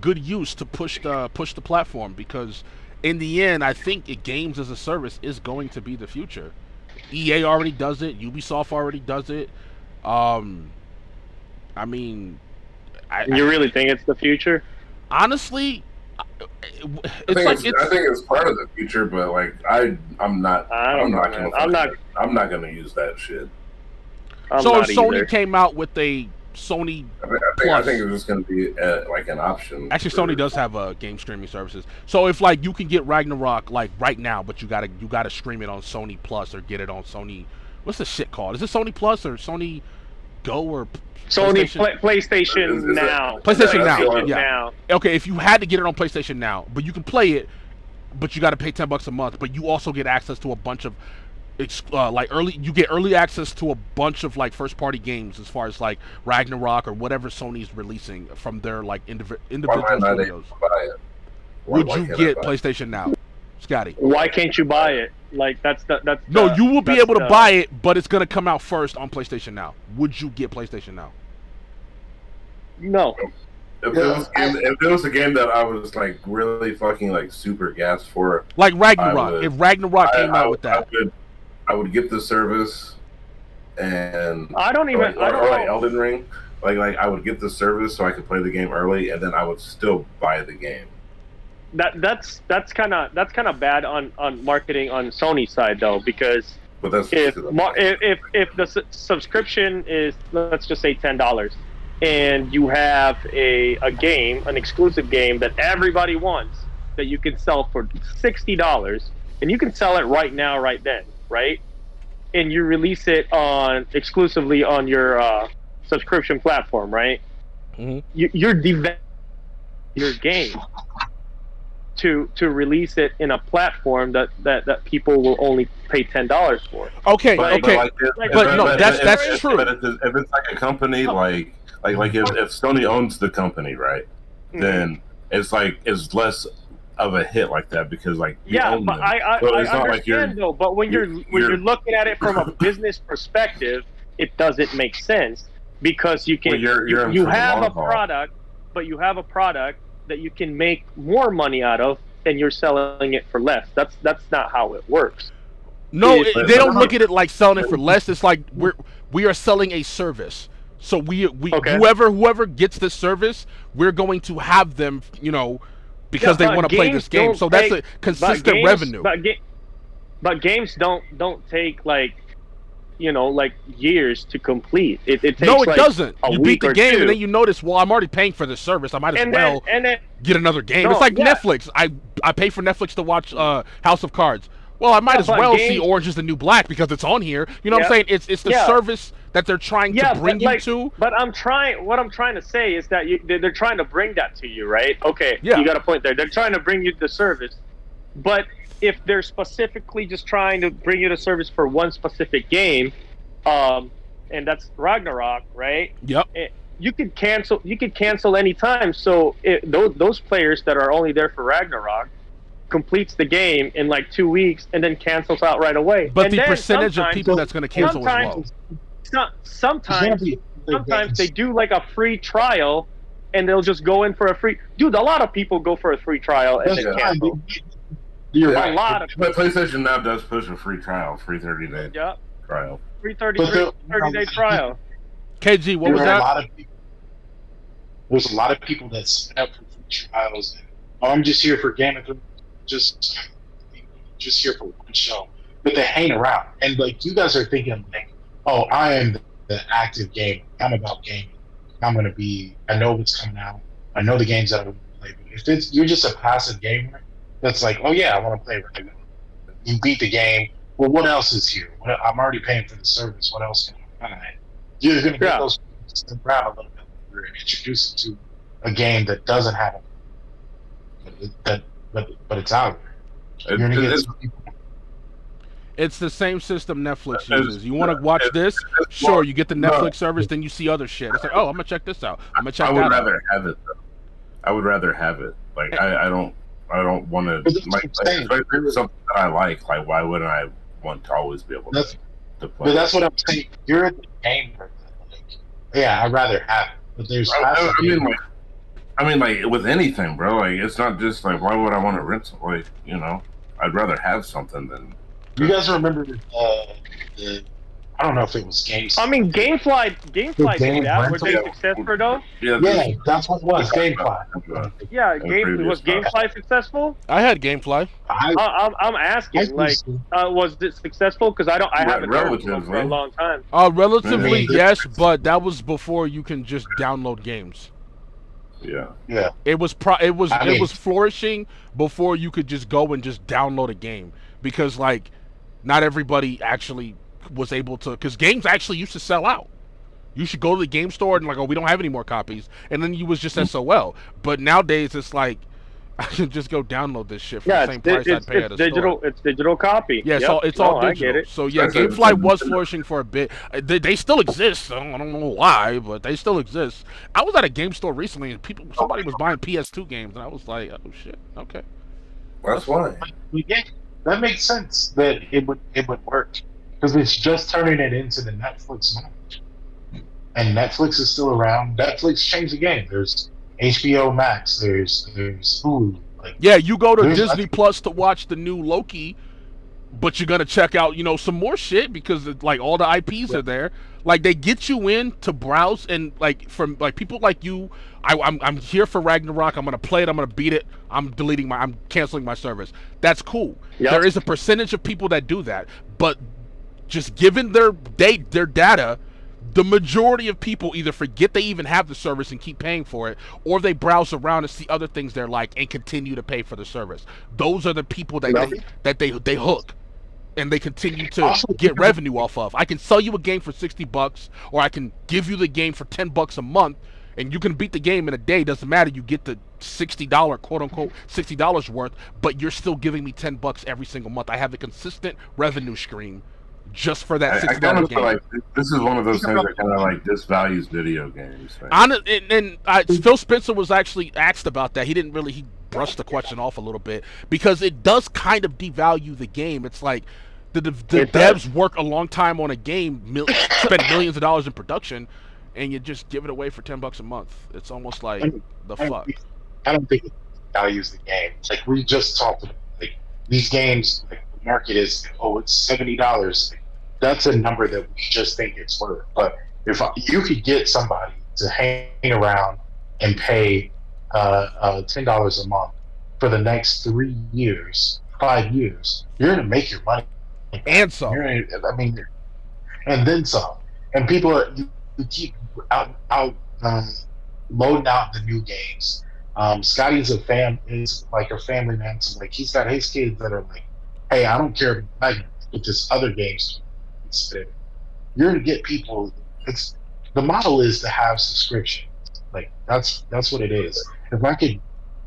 good use to push the push the platform, because in the end I think it, games as a service is going to be the future. E A already does it, Ubisoft already does it. Um I mean I, You really I, think it's the future? Honestly, It's I, think like it's, it's, I think it's part of the future, but like I, I'm not. I don't I'm know. Not gonna I'm not. That. I'm not gonna use that shit. I'm so if Sony either. came out with a Sony, I, mean, I, think, Plus, I think it was just gonna be a, like an option. Actually, for... Sony does have a game streaming services. So if like you can get Ragnarok like right now, but you gotta you gotta stream it on Sony Plus or get it on Sony. What's the shit called? Is it Sony Plus or Sony Go or Sony PlayStation, Play, PlayStation is, is Now. It, PlayStation Now. Yeah. Now. Okay, if you had to get it on PlayStation Now, but you can play it, but you got to pay ten bucks a month. But you also get access to a bunch of, uh, like early. You get early access to a bunch of like first party games, as far as like Ragnarok or whatever Sony's releasing from their like indiv- individual studios. Would you get PlayStation Now, Scotty? Why can't you buy it? Like that's the, that's the, no. You will be able to the... buy it, but it's gonna come out first on PlayStation Now. Would you get PlayStation Now? No. If it was, if it was a game that I was like really fucking like super gassed for, like Ragnarok. Would, if Ragnarok came I, out I, with that, I would, I would get the service. And I don't even. Like, I don't or, know. Like Elden Ring, like like I would get the service so I could play the game early, and then I would still buy the game. That that's that's kind of that's kind of bad on, on marketing on Sony's side though, because but that's if, if if if the su- subscription is, let's just say ten dollars, and you have a a game, an exclusive game that everybody wants that you can sell for sixty dollars, and you can sell it right now, right then, right, and you release it on exclusively on your uh, subscription platform, right? Mm-hmm. You, you're devaluing your game. To, to release it in a platform that, that, that people will only pay ten dollars for. Okay, but, okay, but, like if, but, if, but no, if, that's if, that's if, true. But if, if it's like a company, like like like if, if Sony owns the company, right, mm-hmm. then it's like it's less of a hit like that because like you yeah, own but them. I I, so it's I not understand like you're, though. But when you're, you're when you're looking at it from a business perspective, it doesn't make sense because you can well, you're, you're you, you have a product, haul. but you have a product. that you can make more money out of, and you're selling it for less. That's that's not how it works. No, it, they don't look at it like selling it for less. It's like we're we are selling a service. So we we okay. whoever whoever gets this service, we're going to have them, you know, because yeah, they want to play this game. So that's take, a consistent but games, revenue. But, ga- but games don't don't take like, you know, like years to complete. It, it takes no, it like doesn't. You beat the game two. And then you notice, well, I'm already paying for this service. I might as and well then, then, get another game. No, it's like yeah. Netflix. I I pay for Netflix to watch uh, House of Cards. Well, I might yeah, as well games, see Orange is the New Black because it's on here. You know yeah. what I'm saying? It's it's the yeah. service that they're trying yeah, to bring like, you to. But I'm trying. What I'm trying to say is that you, they're trying to bring that to you, right? Okay, yeah. you got a point there. They're trying to bring you the service, but if they're specifically just trying to bring you the service for one specific game, um, and that's Ragnarok, right? Yep. It, you could cancel. You could cancel any time. So it, those, those players that are only there for Ragnarok. Completes the game in like two weeks and then cancels out right away. But and the percentage of people that's going to cancel sometimes, is low. Sometimes, sometimes they do like a free trial, and they'll just go in for a free. Dude, a lot of people go for a free trial and then cancel. You're right. A lot of people. But PlayStation now does push a free trial, free thirty day. Yeah. Trial. Free thirty day trial. K G, what was that? There's a lot of people that sign up for free trials. Oh, I'm just here for Game of Thrones. Just, just here for one show, but they hang around, and like you guys are thinking, like, oh, I am the, the active gamer. I'm about gaming. I'm gonna be. I know what's coming out. I know the games that I want to play. But if it's, you're just a passive gamer, that's like, oh yeah, I want to play right now. You beat the game. Well, what else is here? What, I'm already paying for the service. What else can I find? You're gonna get yeah. those to grab a little bit. You're introduced to a game that doesn't have a, that. But, but it's out. You're gonna get this. It's the same system Netflix uses. You want to watch this? Sure, you get the Netflix service, then you see other shit. It's like, oh, I'm gonna check this out. I'm gonna check. I would that rather out. have it. Though. I would rather have it. Like I, I don't, I don't want to. Like, like, if it's something that I like, like why wouldn't I want to always be able to, to play? But that's what I'm saying. You're a gamer. Like, yeah, I'd rather have it. But there's. I, I mean, like. I mean, like, with anything, bro, like, it's not just, like, why would I want to rent something? Like, you know, I'd rather have something than... You guys remember, uh, the, I don't know if it was Gamefly. I mean, Gamefly, Gamefly did that. Was they successful, though? Yeah, yeah, that's what it was, Gamefly. Yeah, Gamefly. Was Gamefly successful? I had Gamefly. I, I, I'm asking, I like, uh, was it successful? Because I don't, I haven't heard it for a long time. Uh, relatively, yes, but that was before you can just download games. Yeah, yeah. It was pro. It was I mean, it was flourishing before you could just go and just download a game because like, not everybody actually was able to. Because games actually used to sell out. You should go to the game store and like, oh, we don't have any more copies, and then you was just S O L. But nowadays it's like, I can just go download this shit for yeah, the same price I'd pay at a digital, store. It's digital copy. Yeah, yep. so it's all no, digital. I get it. So yeah, Gamefly was flourishing for a bit. They, they still exist. I don't, I don't know why, but they still exist. I was at a game store recently, and people, somebody was buying P S two games, and I was like, oh shit, okay. Well, that's why. Yeah, that makes sense that it would it would work because it's just turning it into the Netflix match, and Netflix is still around. Netflix changed the game. There's H B O Max, there's there's Hulu. Like, yeah, you go to Disney Plus to watch the new Loki, but you're gonna check out, you know, some more shit because it's like all the I Ps yeah. are there. Like they get you in to browse and like from like people like you. I, I'm I'm here for Ragnarok. I'm gonna play it. I'm gonna beat it. I'm deleting my. I'm canceling my service. That's cool. Yep. There is a percentage of people that do that, but just given their date, their data. The majority of people either forget they even have the service and keep paying for it, or they browse around and see other things they're like and continue to pay for the service. Those are the people that they, that they they hook, and they continue to get revenue off of. I can sell you a game for sixty bucks, or I can give you the game for ten bucks a month, and you can beat the game in a day. Doesn't matter. You get the sixty dollars, quote unquote, sixty dollars worth, but you're still giving me ten bucks every single month. I have a consistent revenue stream. Just for that six dollar game. Like, this is one of those things that kind of like disvalues video games. Right? Honest, and, and I, Phil Spencer was actually asked about that. He didn't really he brushed the question off a little bit because it does kind of devalue the game. It's like the the, the devs work a long time on a game, mil- spend millions of dollars in production, and you just give it away for ten bucks a month. It's almost like I the I fuck. Think, I don't think it values the game. It's like we just talked about like, these games. Like, market is, oh, it's seventy dollars. That's a number that we just think it's worth, but if you could get somebody to hang around and pay uh, uh, ten dollars a month for the next three years, five years, you're going to make your money. And some. You're gonna, I mean, and then some. And people are, you keep out, out um, loading out the new games. Um, Scotty's a fam, is like a family man. So like he's got his kids that are like, hey, I don't care about this other games. Instead, you're gonna get people. It's the model is to have subscription. Like that's that's what it is. If I could,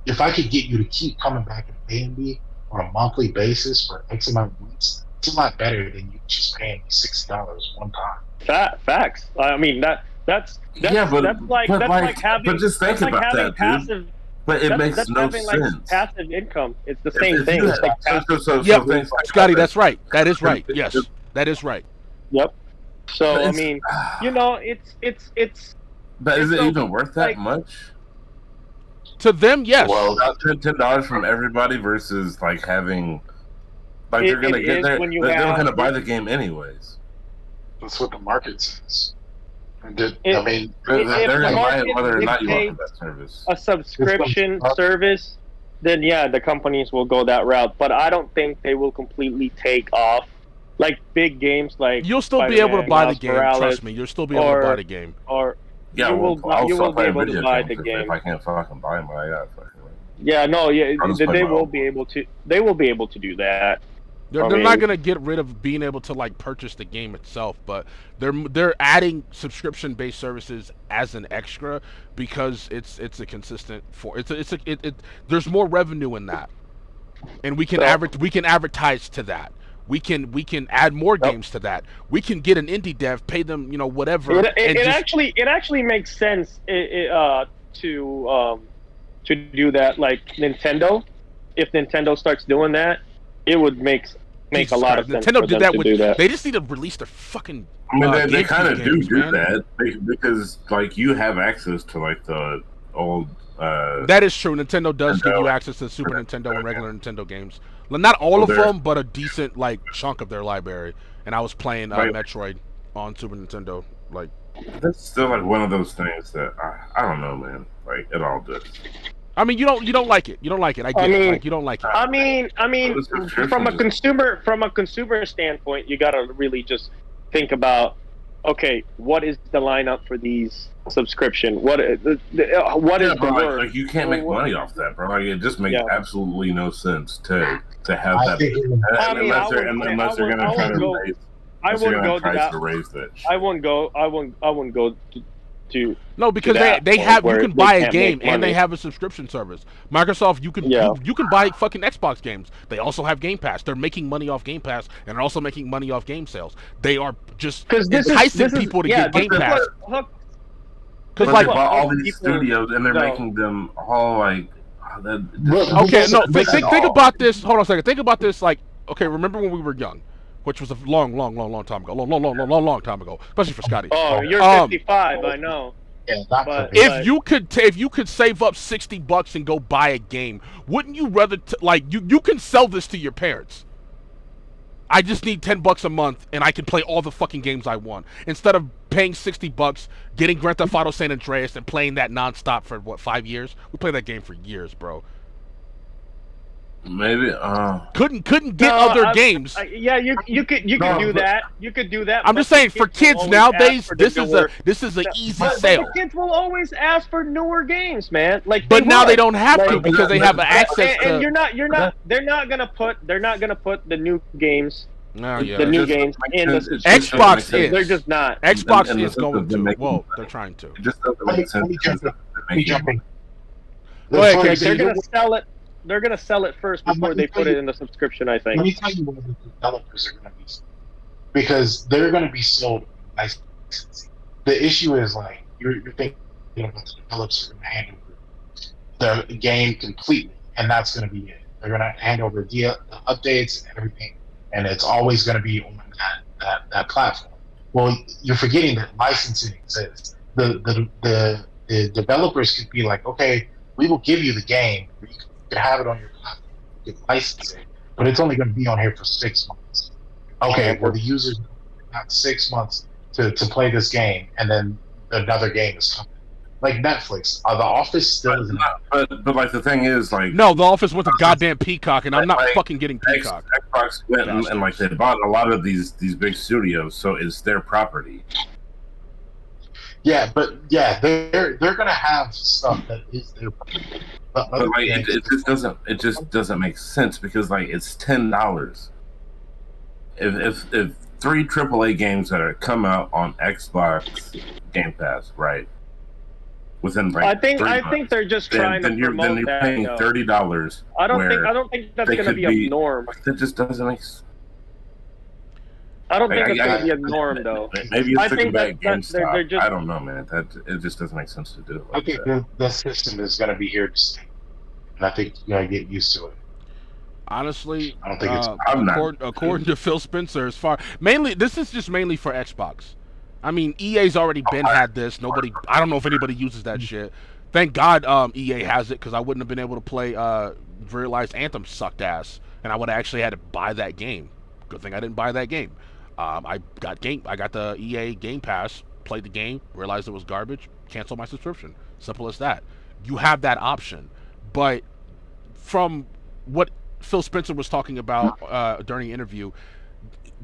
if I could get you to keep coming back and paying me on a monthly basis for X amount of weeks, it's a lot better than you just paying me six dollars one time. That facts. I mean that that's that's, yeah, but, that's like but that's like, like having but just think that's about like having that, passive. Dude. But it that's, makes that's no having, sense. Like, passive income. It's the same if, if thing. It's like passive. So, so yep. Like Scotty, that's right. That is right. Yes, that is right. Yep. So I mean, you know, it's it's it's. But is it so, even worth that like, much? To them, yes. Well, ten dollars from everybody versus like having, like it, they're gonna get there. They're, they're have, gonna buy the game anyways. That's what the market says. Did, if, I mean, they're, they're going to buy it whether or not you offer that service. A subscription service, then yeah, the companies will go that route. But I don't think they will completely take off. Like big games, like you'll still Spider-Man, be able to buy the game. Trust me, you'll still be able or, to buy the game. Or yeah, you will, well, you will be able to buy the game. If I can't fucking buy them, I got fucking. Like, yeah, no, yeah, they, they will own. be able to. They will be able to do that. They're, they're not gonna get rid of being able to like purchase the game itself, but they're they're adding subscription-based services as an extra because it's it's a consistent for it's a, it's a, it, it there's more revenue in that, and we can so, average we can advertise to that. We can we can add more yep. games to that. We can get an indie dev, pay them you know whatever. It, it, and it just... actually it actually makes sense it, it, uh, to um, to do that like Nintendo. If Nintendo starts doing that, it would make. Make a lot of sense. Nintendo did that with. That. They just need to release their fucking. I mean, they, uh, they kind of do do man. that they, because, like, you have access to like the old. Uh, that is true. Nintendo does Nintendo. give you access to Super Nintendo and regular Nintendo games. Not all well, of them, but a decent like chunk of their library. And I was playing uh, like, Metroid on Super Nintendo. Like, that's still like one of those things that I, I don't know, man. Like, it all does. I mean, you don't you don't like it. You don't like it. I get I mean, it. Like, you don't like it. I mean, I mean, from a consumer from a consumer standpoint, you gotta really just think about, okay, what is the lineup for these subscription? What the, the, what yeah, is bro, the word? Like, like you can't make money off that, bro. Like, it just makes yeah. absolutely no sense to to have that I mean, unless I they're would, unless they're gonna try to raise. I wouldn't go to that. I wouldn't go. I wouldn't. I wouldn't go. To, To, no, because they, they have you can buy a game and they have a subscription service. Microsoft, you can yeah. you, you can buy fucking Xbox games. They also have Game Pass. They're making money off Game Pass and they're also making money off game sales. They are just enticing people to get Game Pass. Because like all these studios and they're making them all like okay, no, think think about this. Hold on a second. Think about this. Like okay, remember when we were young? Which was a long, long, long, long time ago. Long, long, long, long, long, long time ago. Especially for Scotty. Oh, you're um, fifty-five. I know. Yeah, but, if but... you could, t- if you could save up sixty bucks and go buy a game, wouldn't you rather t- like you? You can sell this to your parents. I just need ten bucks a month, and I can play all the fucking games I want instead of paying sixty bucks, getting Grand Theft Auto San Andreas, and playing that nonstop for what five years? We played that game for years, bro. Maybe uh couldn't couldn't get no, other I, games. I, yeah, you you could you could no, do that. You could do that. I'm just saying for kids, kids nowadays, this is newer. a this is an easy but, sale. But the kids will always ask for newer games, man. Like, but they now would. they don't have like, to because they have access. And, to... and you're not you're not they're not gonna put they're not gonna put the new games. No, yeah. The new just, games like, in the Xbox is they're just not. Xbox and, and is going to. Well, they're trying to. It just doesn't make sense. Go ahead, they're gonna sell it. They're gonna sell it first before they put you, it in the subscription. I think. Let me tell you where the developers are gonna be, sold. Because they're gonna be sold licensing. The issue is like you're, you're thinking you know, the developers are gonna hand over the game completely, and that's gonna be it. They're gonna hand over the, the updates and everything, and it's always gonna be on that, that, that platform. Well, you're forgetting that licensing exists. The the the, the developers could be like, okay, we will give you the game. But you can You can have it on your platform, you can license it, but it's only going to be on here for six months. Okay, well, the users have six months to, to play this game, and then another game is coming. Like Netflix, uh, The Office still isn't. But, but like the thing is, like no, The Office went to goddamn Peacock, and I'm not like, fucking getting Peacock. Xbox went and, and like they bought a lot of these these big studios, so it's their property. Yeah, but yeah, they're they're gonna have stuff that is their property. But, but like it, it just doesn't it just doesn't make sense because like it's ten dollars. If if if three triple A games that are come out on Xbox Game Pass, right? Within like I think I think they're just trying then, to then promote you're, then you're paying that, thirty dollars. I don't think I don't think that's gonna be a norm. That just doesn't make sense. I don't like, think it's gonna be a norm though. Maybe it's thinking about GameStop. Just, I don't know, man. That it just doesn't make sense to do it. Like I think that. the system is gonna be here to stay, and I think you gotta get used to it. Honestly, I don't think it's. Uh, I'm according, not. According to Phil Spencer, as far mainly this is just mainly for Xbox. I mean, E A's already been had this. Nobody, I don't know if anybody uses that shit. Thank God um, E A has it, because I wouldn't have been able to play uh, Realized Anthem sucked ass, and I would have actually had to buy that game. Good thing I didn't buy that game. Um, I got game, I got the E A Game Pass, played the game, realized it was garbage, canceled my subscription. Simple as that. You have that option, but from what Phil Spencer was talking about uh, during the interview.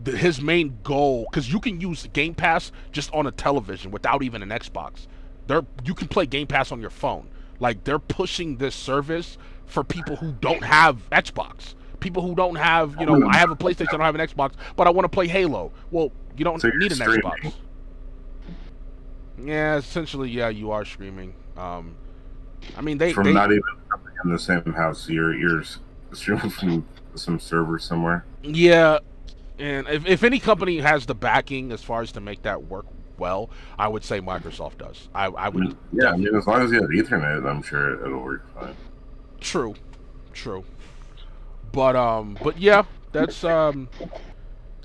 His main goal, because you can use Game Pass just on a television without even an Xbox. They're, you can play Game Pass on your phone. Like, they're pushing this service for people who don't have Xbox. People who don't have, you know, I have a PlayStation, I don't have an Xbox, but I want to play Halo. Well, you don't so need an streaming. Xbox. Yeah, essentially, yeah, you are streaming. Um, I mean, they... From they, not even in the same house, you're, you're streaming from some server somewhere. Yeah. And if, if any company has the backing as far as to make that work well, I would say Microsoft does. I, I would. Yeah, I mean, as long as you have Ethernet, I'm sure it'll work fine. True, true. But um, but yeah, that's um,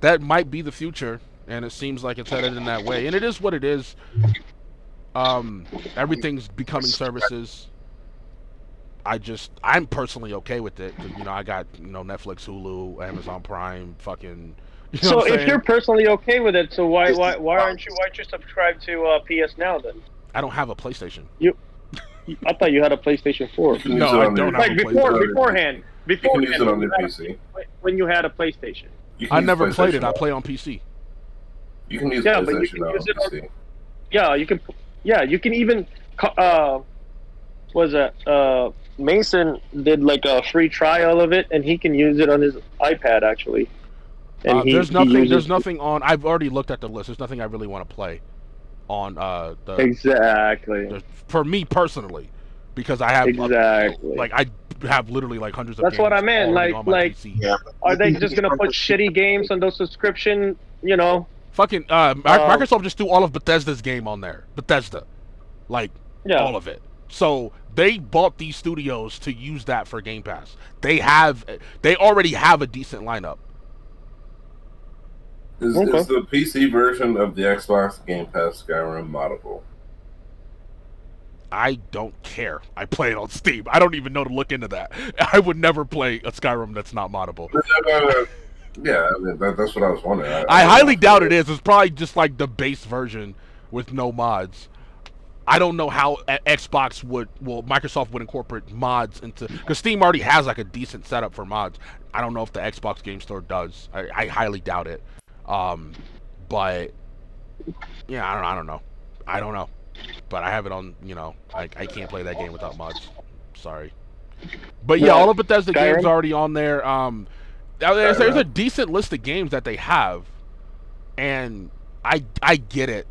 that might be the future, and it seems like it's headed in that way. And it is what it is. Um, everything's becoming services. I just, I'm personally okay with it because, you know, I got, you know, Netflix, Hulu, Amazon Prime, fucking, you know So if saying? you're personally okay with it, so why why why aren't you, why aren't you subscribed to uh, P S Now then? I don't have a PlayStation. You, I thought you had a PlayStation four. No, I don't have like a before, PlayStation. Beforehand, beforehand, you can use it on your P C. When you had a PlayStation. I never played it, I play on P C. You can use yeah, PlayStation you can use it on P C. Yeah, you can, yeah, you can even, uh, what is that, uh, Mason did like a free trial of it, and he can use it on his iPad actually. And uh, he, there's nothing. Uses... There's nothing on. I've already looked at the list. There's nothing I really want to play on. Uh, the, exactly. The, for me personally, because I have exactly. Uh, like I have literally like hundreds of. That's games what I meant. Like like, yeah. Are they just gonna put shitty games on those subscription? You know. Fucking uh, um, Microsoft just threw all of Bethesda's game on there. Bethesda, like yeah. all of it. So they bought these studios to use that for Game Pass. They have, they already have a decent lineup. Is, okay. is the P C version of the Xbox Game Pass Skyrim moddable? I don't care. I play it on Steam. I don't even know to look into that. I would never play a Skyrim that's not moddable. Yeah, I mean, that, that's what I was wondering. I, I, I highly doubt it is. It's probably just like the base version with no mods. I don't know how Xbox would, well, Microsoft would incorporate mods into, because Steam already has like a decent setup for mods. I don't know if the Xbox Game Store does. I, I highly doubt it. Um, but yeah, I don't, I don't know. I don't know. But I have it on, you know, I, I can't play that game without mods. Sorry. But yeah, all of Bethesda games are already on there. Um, there's, there's a decent list of games that they have, and I, I get it.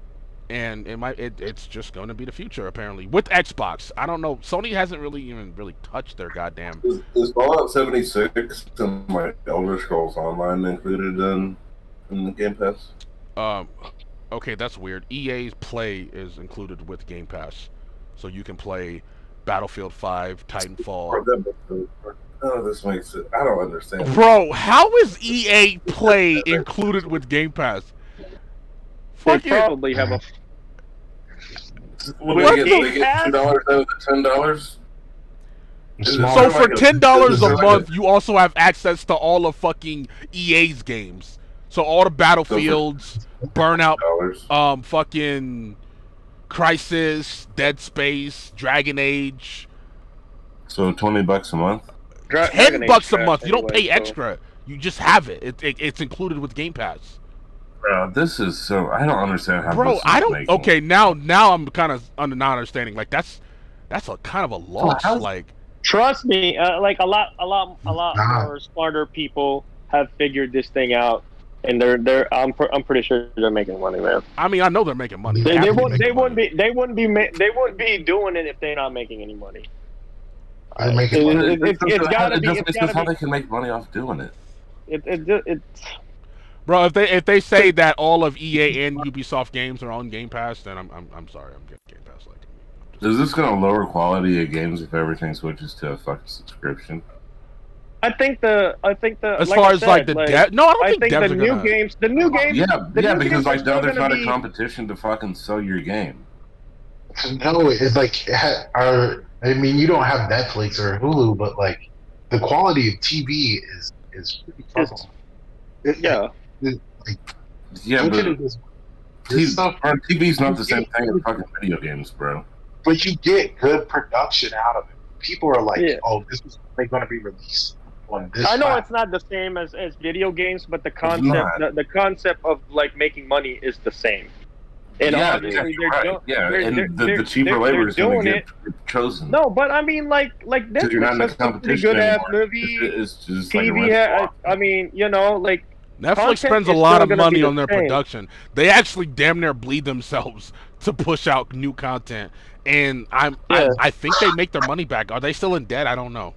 And it might it, it's just going to be the future, apparently. With Xbox, I don't know. Sony hasn't really even really touched their goddamn... Is, is Fallout seventy-six and like Elder Scrolls Online included in, in the Game Pass? Um, okay, that's weird. E A's Play is included with Game Pass. So you can play Battlefield five, Titanfall... None of this makes it... I don't understand. Bro, how is E A Play included with Game Pass? They Fuck probably it. have a... What do they get? They get two dollars out of the ten dollars? So for ten dollars a month, you also have access to all of fucking E A's games. So all the Battlefields, Burnout, um, fucking Crisis, Dead Space, Dragon Age. So twenty bucks a month. Dra- Ten bucks a month. You don't pay extra. You just have it. It, it. It's included with Game Pass. Bro, this is so. I don't understand how. Bro, I don't. Making. Okay, now now I'm kind of under not understanding. Like that's that's a kind of a loss. Oh, like trust me, uh, like a lot a lot a lot God. more smarter people have figured this thing out, and they're they're. I'm pr- I'm pretty sure they're making money, man. I mean, I know they're making money. They, they, they won't. They wouldn't be. They wouldn't be. Ma- they wouldn't be doing it if they're not making any money. I make it. It, it, it, it's gotta it be. It's gotta how be. They can make money off doing it. It, it, it, it. Bro, if they if they say that all of E A and Ubisoft games are on Game Pass, then I'm I'm I'm sorry, I'm getting Game Pass. Like, just... is this gonna lower quality of games if everything switches to a fucking subscription? I think the I think the as like far I as said, like the like, dev, no, I don't I think, think devs the are new gonna... games, the new games, yeah, the yeah, new because games like now there's not be... a competition to fucking sell your game. No, it's like our. I mean, you don't have Netflix or Hulu, but like the quality of T V is. Is pretty awesome. Yeah. Like, yeah, look but at this, this stuff, T V's not the same thing as fucking video games, bro. But you get good production out of it. People are like, yeah. oh, this is going to be released on this. I know time. It's not the same as, as video games, but the concept the, the concept of like making money is the same. And yeah, exactly they're right. do- yeah. They're, and they're, the, they're, the cheaper they're, labor is going to get it. chosen. No, but I mean, like, like this is pretty good-ass movie. It's, it's just T V, like I, I mean, you know, like Netflix spends a lot of money on their same. production. They actually damn near bleed themselves to push out new content, and I'm, yeah. I, I think they make their money back. Are they still in debt? I don't know.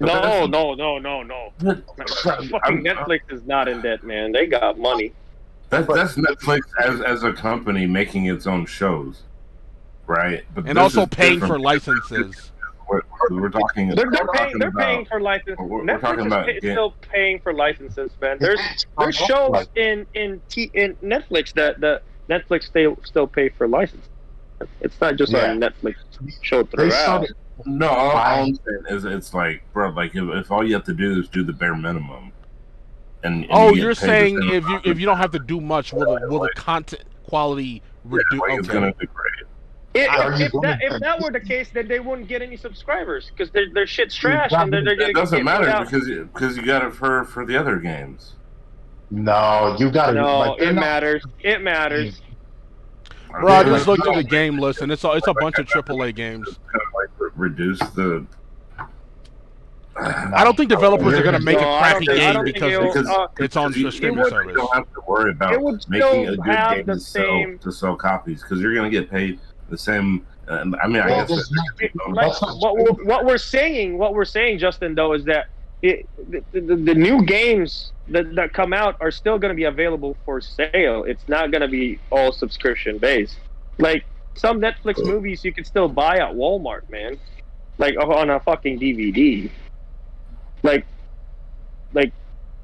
No, no, no, no, no. Fucking Netflix is not in debt, man. They got money. That, that's Netflix as as a company making its own shows, right? But and also paying for licenses. We're, we're talking. They're, they're, paying, they're about, paying for licenses. We're, we're Netflix is pay, still paying for licenses, man. There's there's shows in in T, in Netflix that the Netflix still still pay for licenses. It's not just yeah. a Netflix show throughout. No, all I'm saying is it's like, bro, like if, if all you have to do is do the bare minimum. And, and oh, you you're saying if you if you don't have to do much, will the, will the content quality reduce? Yeah, okay. Gonna be great. It, if, if, that, if that were the case, then they wouldn't get any subscribers because their their shit's trash and they're, they're gonna. It doesn't get matter out. because because you got it for, for the other games. No, you got it. No, like, it not... matters. It matters. Bro, I just looked at the game list and it's a, it's a bunch of triple A games. Kind of like reduce the. I don't think developers are going to make no, a crappy think, game because, because uh, it's on the streaming would, service. You don't have to worry about making a good game to sell, to sell copies because you're going to get paid the same. Uh, I mean, I well, guess it, like, what, we're, what we're saying, what we're saying, Justin, though, is that it, the, the, the new games that, that come out are still going to be available for sale. It's not going to be all subscription based. Like some Netflix movies, you can still buy at Walmart, man, like on a fucking D V D. Like, like,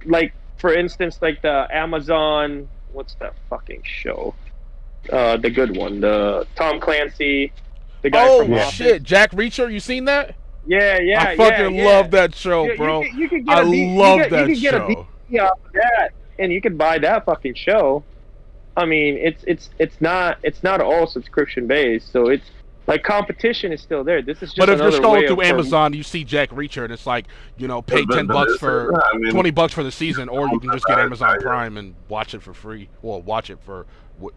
like for instance, like the Amazon, what's that fucking show? Uh, the good one, the Tom Clancy, the guy oh, from Office. Shit, Jack Reacher, you seen that? Yeah, yeah, I fucking yeah, love yeah. that show, bro. You, you, you could get I a B- love you could, that you could get show. Yeah, that, and you could buy that fucking show. I mean, it's it's it's not it's not all subscription based, so it's. Like, competition is still there. This is just But if you're scrolling through Amazon, you see Jack Reacher, and it's like, you know, pay ten bucks for I mean, twenty bucks for the season, or you can just get Amazon Prime and watch it for free. Well, watch it for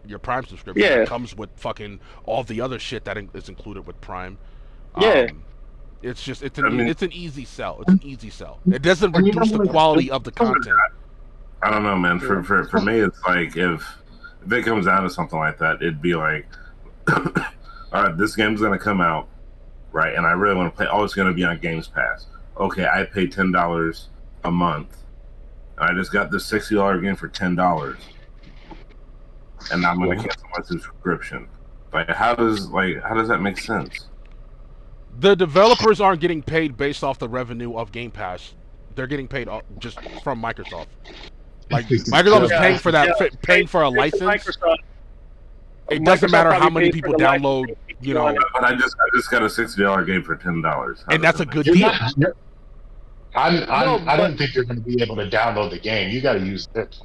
your Prime subscription. Yeah. It comes with fucking all the other shit that is included with Prime. Yeah. Um, it's just it's an I mean, it's an easy sell. It's an easy sell. It doesn't reduce the quality of the content. I don't know, man. For for for me, it's like if if it comes out of something like that, it'd be like. All right, this game's going to come out, right? And I really want to play. Oh, it's going to be on Games Pass. Okay, I pay ten dollars a month. I just got this sixty dollars game for ten dollars. And now I'm going to cancel my subscription. Like, how does like how does that make sense? The developers aren't getting paid based off the revenue of Game Pass. They're getting paid just from Microsoft. Like Microsoft is yeah, paying for that, yeah, paying for a license. Microsoft. It doesn't Microsoft matter how many people download, license. you know. But I just I just got a sixty dollars game for ten dollars, and that's a good deal. Not, I'm, I'm, no, I don't think you're going to be able to download the game. You got to use it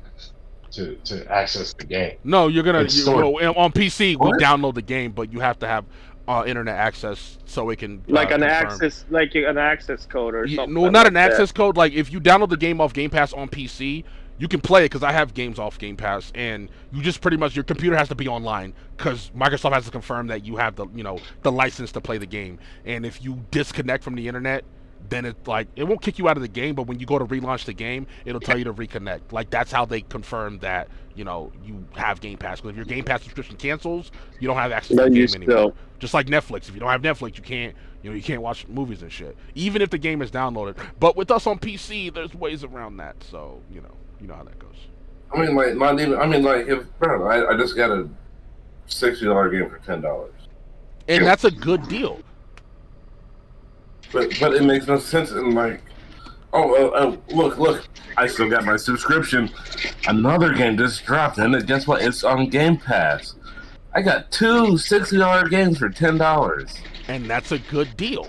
to to access the game. No, you're gonna you, well, on P C we download the game, but you have to have uh, internet access so it can uh, like an confirm. access like an access code or yeah, something. No, not like an that. access code. Like if you download the game off Game Pass on P C, you can play it because I have games off Game Pass, and you just pretty much your computer has to be online because Microsoft has to confirm that you have the you know the license to play the game. And if you disconnect from the internet, then it like it won't kick you out of the game, but when you go to relaunch the game, it'll tell you to reconnect. Like that's how they confirm that you know you have Game Pass. Because if your Game Pass subscription cancels, you don't have access no, to the game still. anymore. Just like Netflix, if you don't have Netflix, you can't you know you can't watch movies and shit, even if the game is downloaded. But with us on P C, there's ways around that. So you know you know how that goes. I mean, like not even. I mean, like if bro, I, I just got a sixty dollar game for ten dollars, and that's a good deal. But but it makes no sense. And like, oh, oh, oh, look, look, I still got my subscription. Another game just dropped, and guess what? It's on Game Pass. I got two sixty dollar games for ten dollars. And that's a good deal.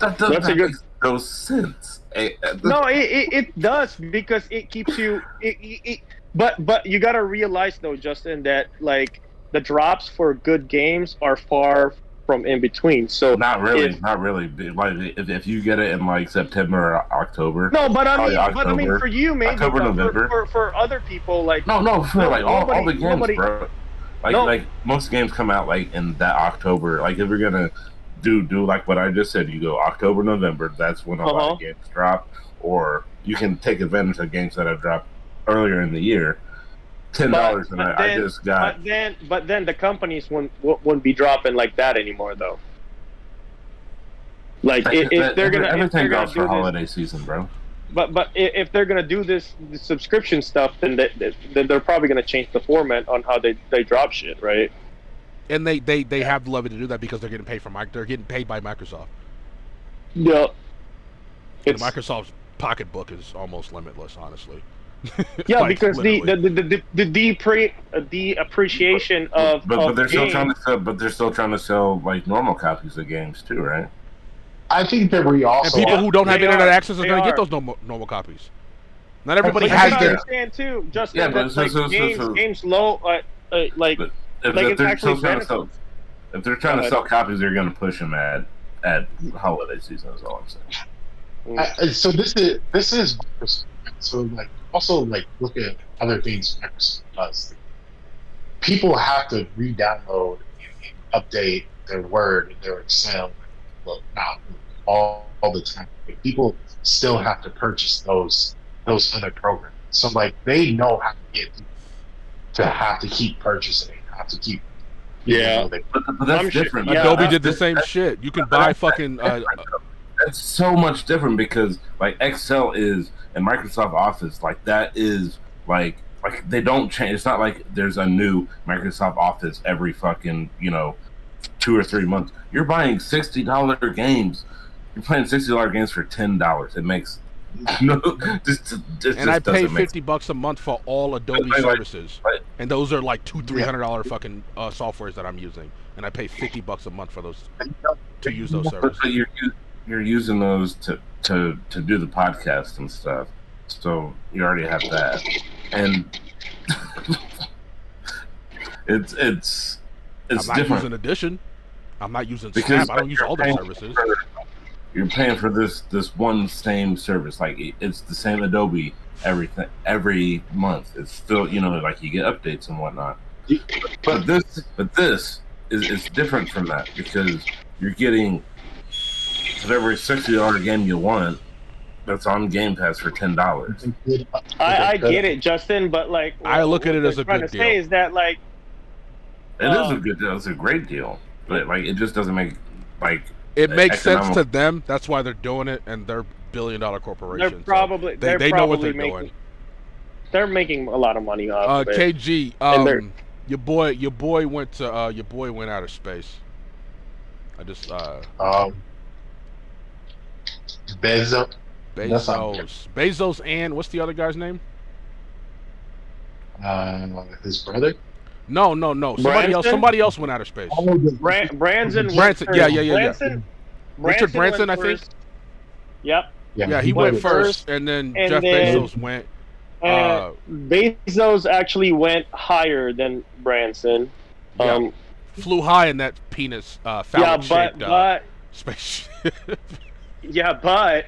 That does that's that a good... makes no sense. Hey, that, no, it, it, it does because it keeps you... It, it, it, but, but you got to realize, though, Justin, that like the drops for good games are far... from in between, so not really, if, not really. Like if, if you get it in like September or October, no, but I mean, October, but I mean for you, maybe October, November. For, for for other people, like no, no, for no, like all, nobody, all the games, nobody, bro. Like no. like most games come out like in that October. Like if you're gonna do do like what I just said, you go October, November. That's when a uh-huh. lot of games drop, or you can take advantage of games that have dropped earlier in the year. Ten dollars and I, then, I just got. But then, but then the companies wouldn't wouldn't be dropping like that anymore, though. Like that, if, that, they're gonna, if they're gonna everything for holiday this, season, bro. But but if they're gonna do this, this subscription stuff, then they, then they're probably gonna change the format on how they, they drop shit, right? And they they they have the leverage to do that because they're getting paid from They're getting paid by Microsoft. Yeah. It's, Microsoft's pocketbook is almost limitless, honestly. Yeah, like, because the, the the the the depre uh, the appreciation but, of but, but of they're games. still trying to sell, but they're still trying to sell like normal copies of games too, right? I think that we also and people are, who don't have internet are, access are going to get those normal normal copies. Not everybody but has their. Understand too, just yeah, but so, like, so, so, games so, so. games low uh, uh, like but if, like if it's they're actually still trying to sell, if they're trying to sell copies, they're going to push them at at holiday season. Is all I'm saying. I, so this is this is so like. Also, like, look at other things Microsoft does. People have to re-download and update their Word and their Excel and Outlook all, all the time. But people still have to purchase those those other programs. So, like, they know how to get to have to keep purchasing, have to keep. Yeah, you know, but, but that's I'm different. Sure. Yeah, Adobe that's did the same shit. You can buy that's fucking. That's uh, That's so much different because like Excel is and Microsoft Office like that is like like they don't change. It's not like there's a new Microsoft Office every fucking you know two or three months. You're buying sixty dollar games. You're playing sixty dollar games for ten dollars. It makes no. Just, just, and just I pay fifty bucks a month for all Adobe like, services, like, and those are like two three hundred dollar fucking uh, softwares that I'm using, and I pay fifty bucks a month for those to use those services. So you're, you're, You're using those to, to, to do the podcast and stuff, so you already have that, and it's it's it's I'm not different. Using Edition, I'm not using because Snap. I don't use all those services. For, you're paying for this this one same service, like it's the same Adobe everything every month. It's still you know like you get updates and whatnot, but this but this is it's different from that because you're getting. Because every sixty dollar game you want, that's on Game Pass for ten dollars. I, I get it, Justin, but like... What, I look at it as a good deal. What I'm trying to say is that like... It um, is a good deal. It's a great deal. But like, it just doesn't make... like It makes economic... sense to them. That's why they're doing it, and they're billion dollar corporations. They're probably... So they they're they probably know what they're making, doing. They're making a lot of money off uh, of it. K G, um, your boy your boy went to... Uh, your boy went out of space. I just... Uh, um... Bezos. Bezos. Bezos and what's the other guy's name? Uh, his brother? No, no, no. Somebody Branson? else. Somebody else went out of space. Oh, Bran- Branson. Branson. Yeah, yeah, yeah, yeah. Branson? Richard Branson, Branson I think. First. Yep. Yeah, yeah he, he went first, first, and then and Jeff then, Bezos went. Uh, uh, Bezos actually went higher than Branson. Yeah. Um, Flew high in that penis uh, phallic-shaped yeah, uh, spaceship. yeah, but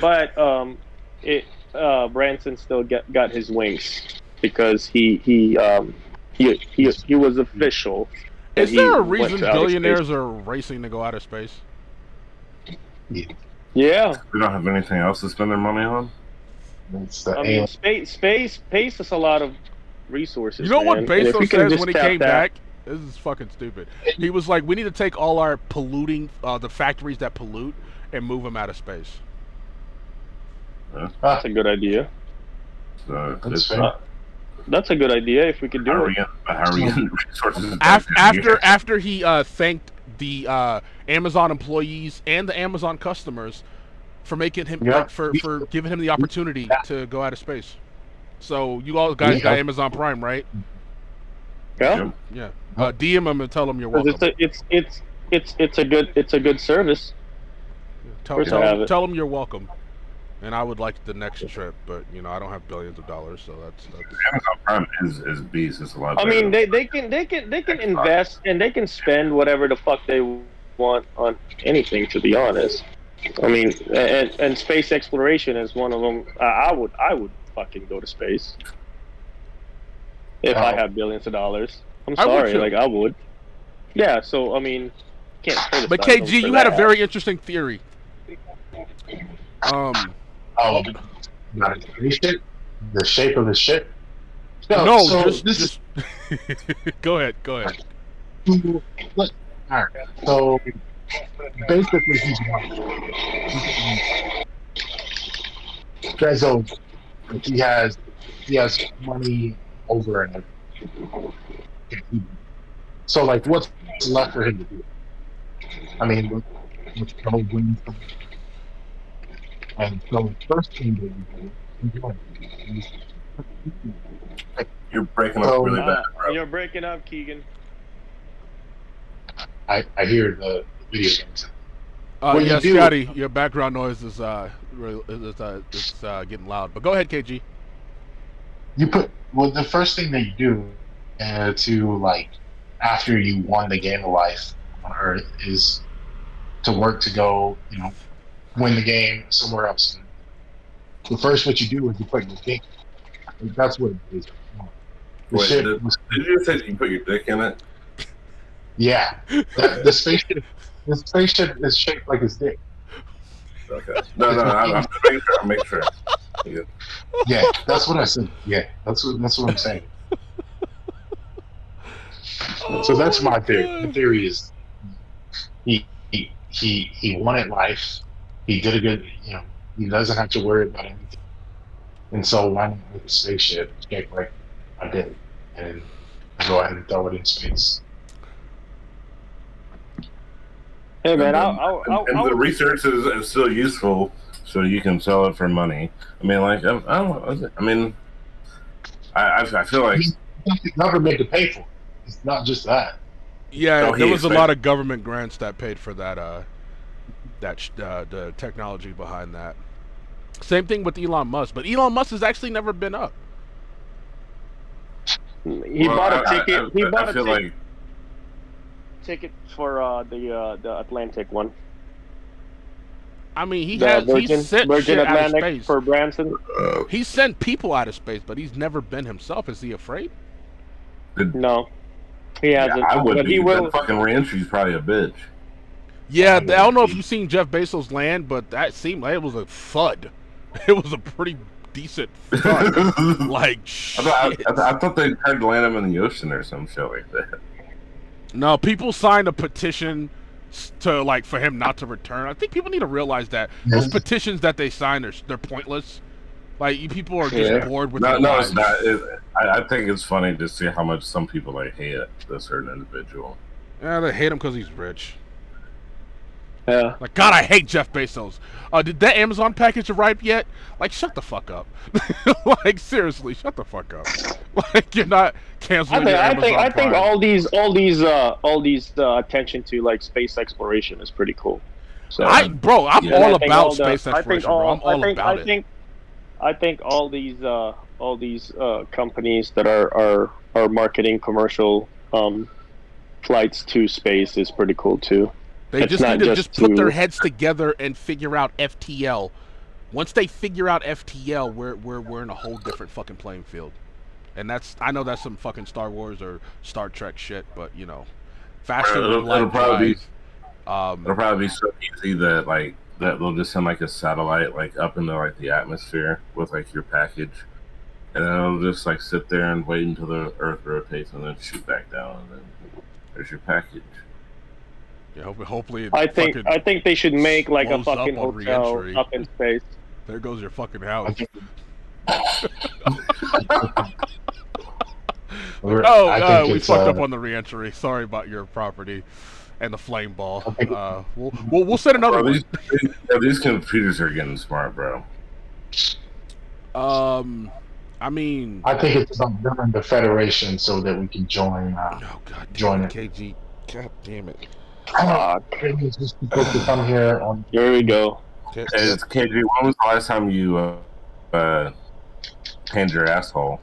but um, it uh, Branson still get, got his wings because he he um, he, he he was official. Is there a reason billionaires are racing to go out of space? Yeah. Yeah. They don't have anything else to spend their money on. It's the I mean, space space pays us a lot of resources. You know man. what Bezos says when he came that. back? This is fucking stupid. He was like, we need to take all our polluting, uh, the factories that pollute, and move them out of space. That's a good idea. So, that's, uh, that's a good idea if we could do it. after, after, after he uh, thanked the uh, Amazon employees and the Amazon customers for making him yeah. like, for, for giving him the opportunity yeah. to go out of space. So you all guys yeah. got Amazon Prime, right? Yeah. Yeah. Uh, D M them and tell them you're welcome. It's a, it's it's it's it's a good it's a good service. Yeah, tell, tell, tell them you're welcome. And I would like the next trip, but you know I don't have billions of dollars, so that's. that's... Amazon Prime is is beast. It's a lot. I mean, they, they can they can they can Xbox. invest and they can spend whatever the fuck they want on anything. To be honest, I mean, and and space exploration is one of them. Uh, I would I would fucking go to space. If wow. I have billions of dollars, I'm sorry, I like I would. Yeah, so I mean, can't. But K G, you had a very interesting theory. Um, oh, not a theory shit. The shape of the ship. No, no so just, this just... is. Go ahead, go ahead. All right. So basically, he's Bezos. He has he has money. Over and over. So, like, what's left for him to do? I mean, let's go win. And so, the first thing that you do, you're breaking so, up really bad, bro. You're breaking up, Keegan. I I hear the video games. Uh, what yeah, you do, Scotty, your background noise is uh, is, uh, is uh, getting loud. But go ahead, K G. You put well. The first thing that you do uh, to like after you won the game of life on Earth is to work to go, you know, win the game somewhere else. The first what you do is you put your dick. That's what it is. The Wait, ship did, was, did you say you put your dick in it? Yeah, the, the spaceship. The spaceship is shaped like his dick. Okay. No, no, I'm, I'm making sure. I'm making sure. Yeah. yeah, that's what I said. Yeah, that's what that's what I'm saying. oh so that's my theory. God. The theory is he he he he wanted life. He did a good, you know. He doesn't have to worry about anything. And so why not make a spaceship? Check like I did, and I go ahead and throw it in space. Hey man, and, I'll, I'll, and, I'll, and I'll, the I'll... research is, is still useful. So you can sell it for money. I mean, like, I, I don't. I mean, I, I feel like the government to pay for it. It's not just that. Yeah, so there was a lot of government grants that paid for that. Uh, that uh, the technology behind that. Same thing with Elon Musk, but Elon Musk has actually never been up. He well, bought a I, ticket. I, I, he bought I a feel t- like... ticket for uh, the uh, the Atlantic one. I mean, he the has Virgin, he sent Virgin shit Atlantic out of space. For Branson. Uh, he sent people out of space, but he's never been himself. Is he afraid? Did, no, he hasn't. Yeah, I would. But he will. That fucking Ranchi's probably a bitch. Yeah, I, mean, I don't know if you've seen Jeff Bezos land, but that seemed like it was a thud. It was a pretty decent thud. like shit. I thought, I, I thought they tried to land him in the ocean or some shit like that. No, people signed a petition. To like for him not to return. I think people need to realize that yes. those petitions that they sign are they're pointless. Like you people are just yeah. bored with. No, no, lives. It's not. It, I, I think it's funny to see how much some people like hate a certain individual. Yeah, they hate him because he's rich. Yeah. Like God, I hate Jeff Bezos. Uh, did that Amazon package arrive yet? Like, shut the fuck up. like seriously, shut the fuck up. Like you're not. I think I think, I think all these all these uh, all these uh, attention to like space exploration is pretty cool. So, I, bro, I'm yeah. all about all the, space exploration, all, bro. I'm all I think, about I think, it. I think all these uh, all these uh, companies that are, are are marketing commercial um, flights to space is pretty cool too. They it's just need to just, just put to... their heads together and figure out F T L. Once they figure out F T L, we're we're we're in a whole different fucking playing field. And that's I know that's some fucking Star Wars or Star Trek shit, but you know, faster than light drive. Um, it'll probably be so easy that like that they'll just send like a satellite like up into like the atmosphere with like your package, and then it'll just like sit there and wait until the Earth rotates and then shoot back down, and then there's your package. Yeah, hopefully. hopefully I think I think they should make like a fucking up hotel re-entry. Up in space. There goes your fucking house. We're, oh, uh, we fucked uh, up on the re-entry. Sorry about your property and the flame ball. Uh, we'll, we'll we'll send another bro, one. These, these computers are getting smart, bro. Um, I mean, I think it's something different. The Federation, so that we can join. Uh, oh God, join it. K G, God damn it! Uh, K G just supposed to come here on. Here we go. Hey, it's K G, when was the last time you uh, uh cleaned your asshole?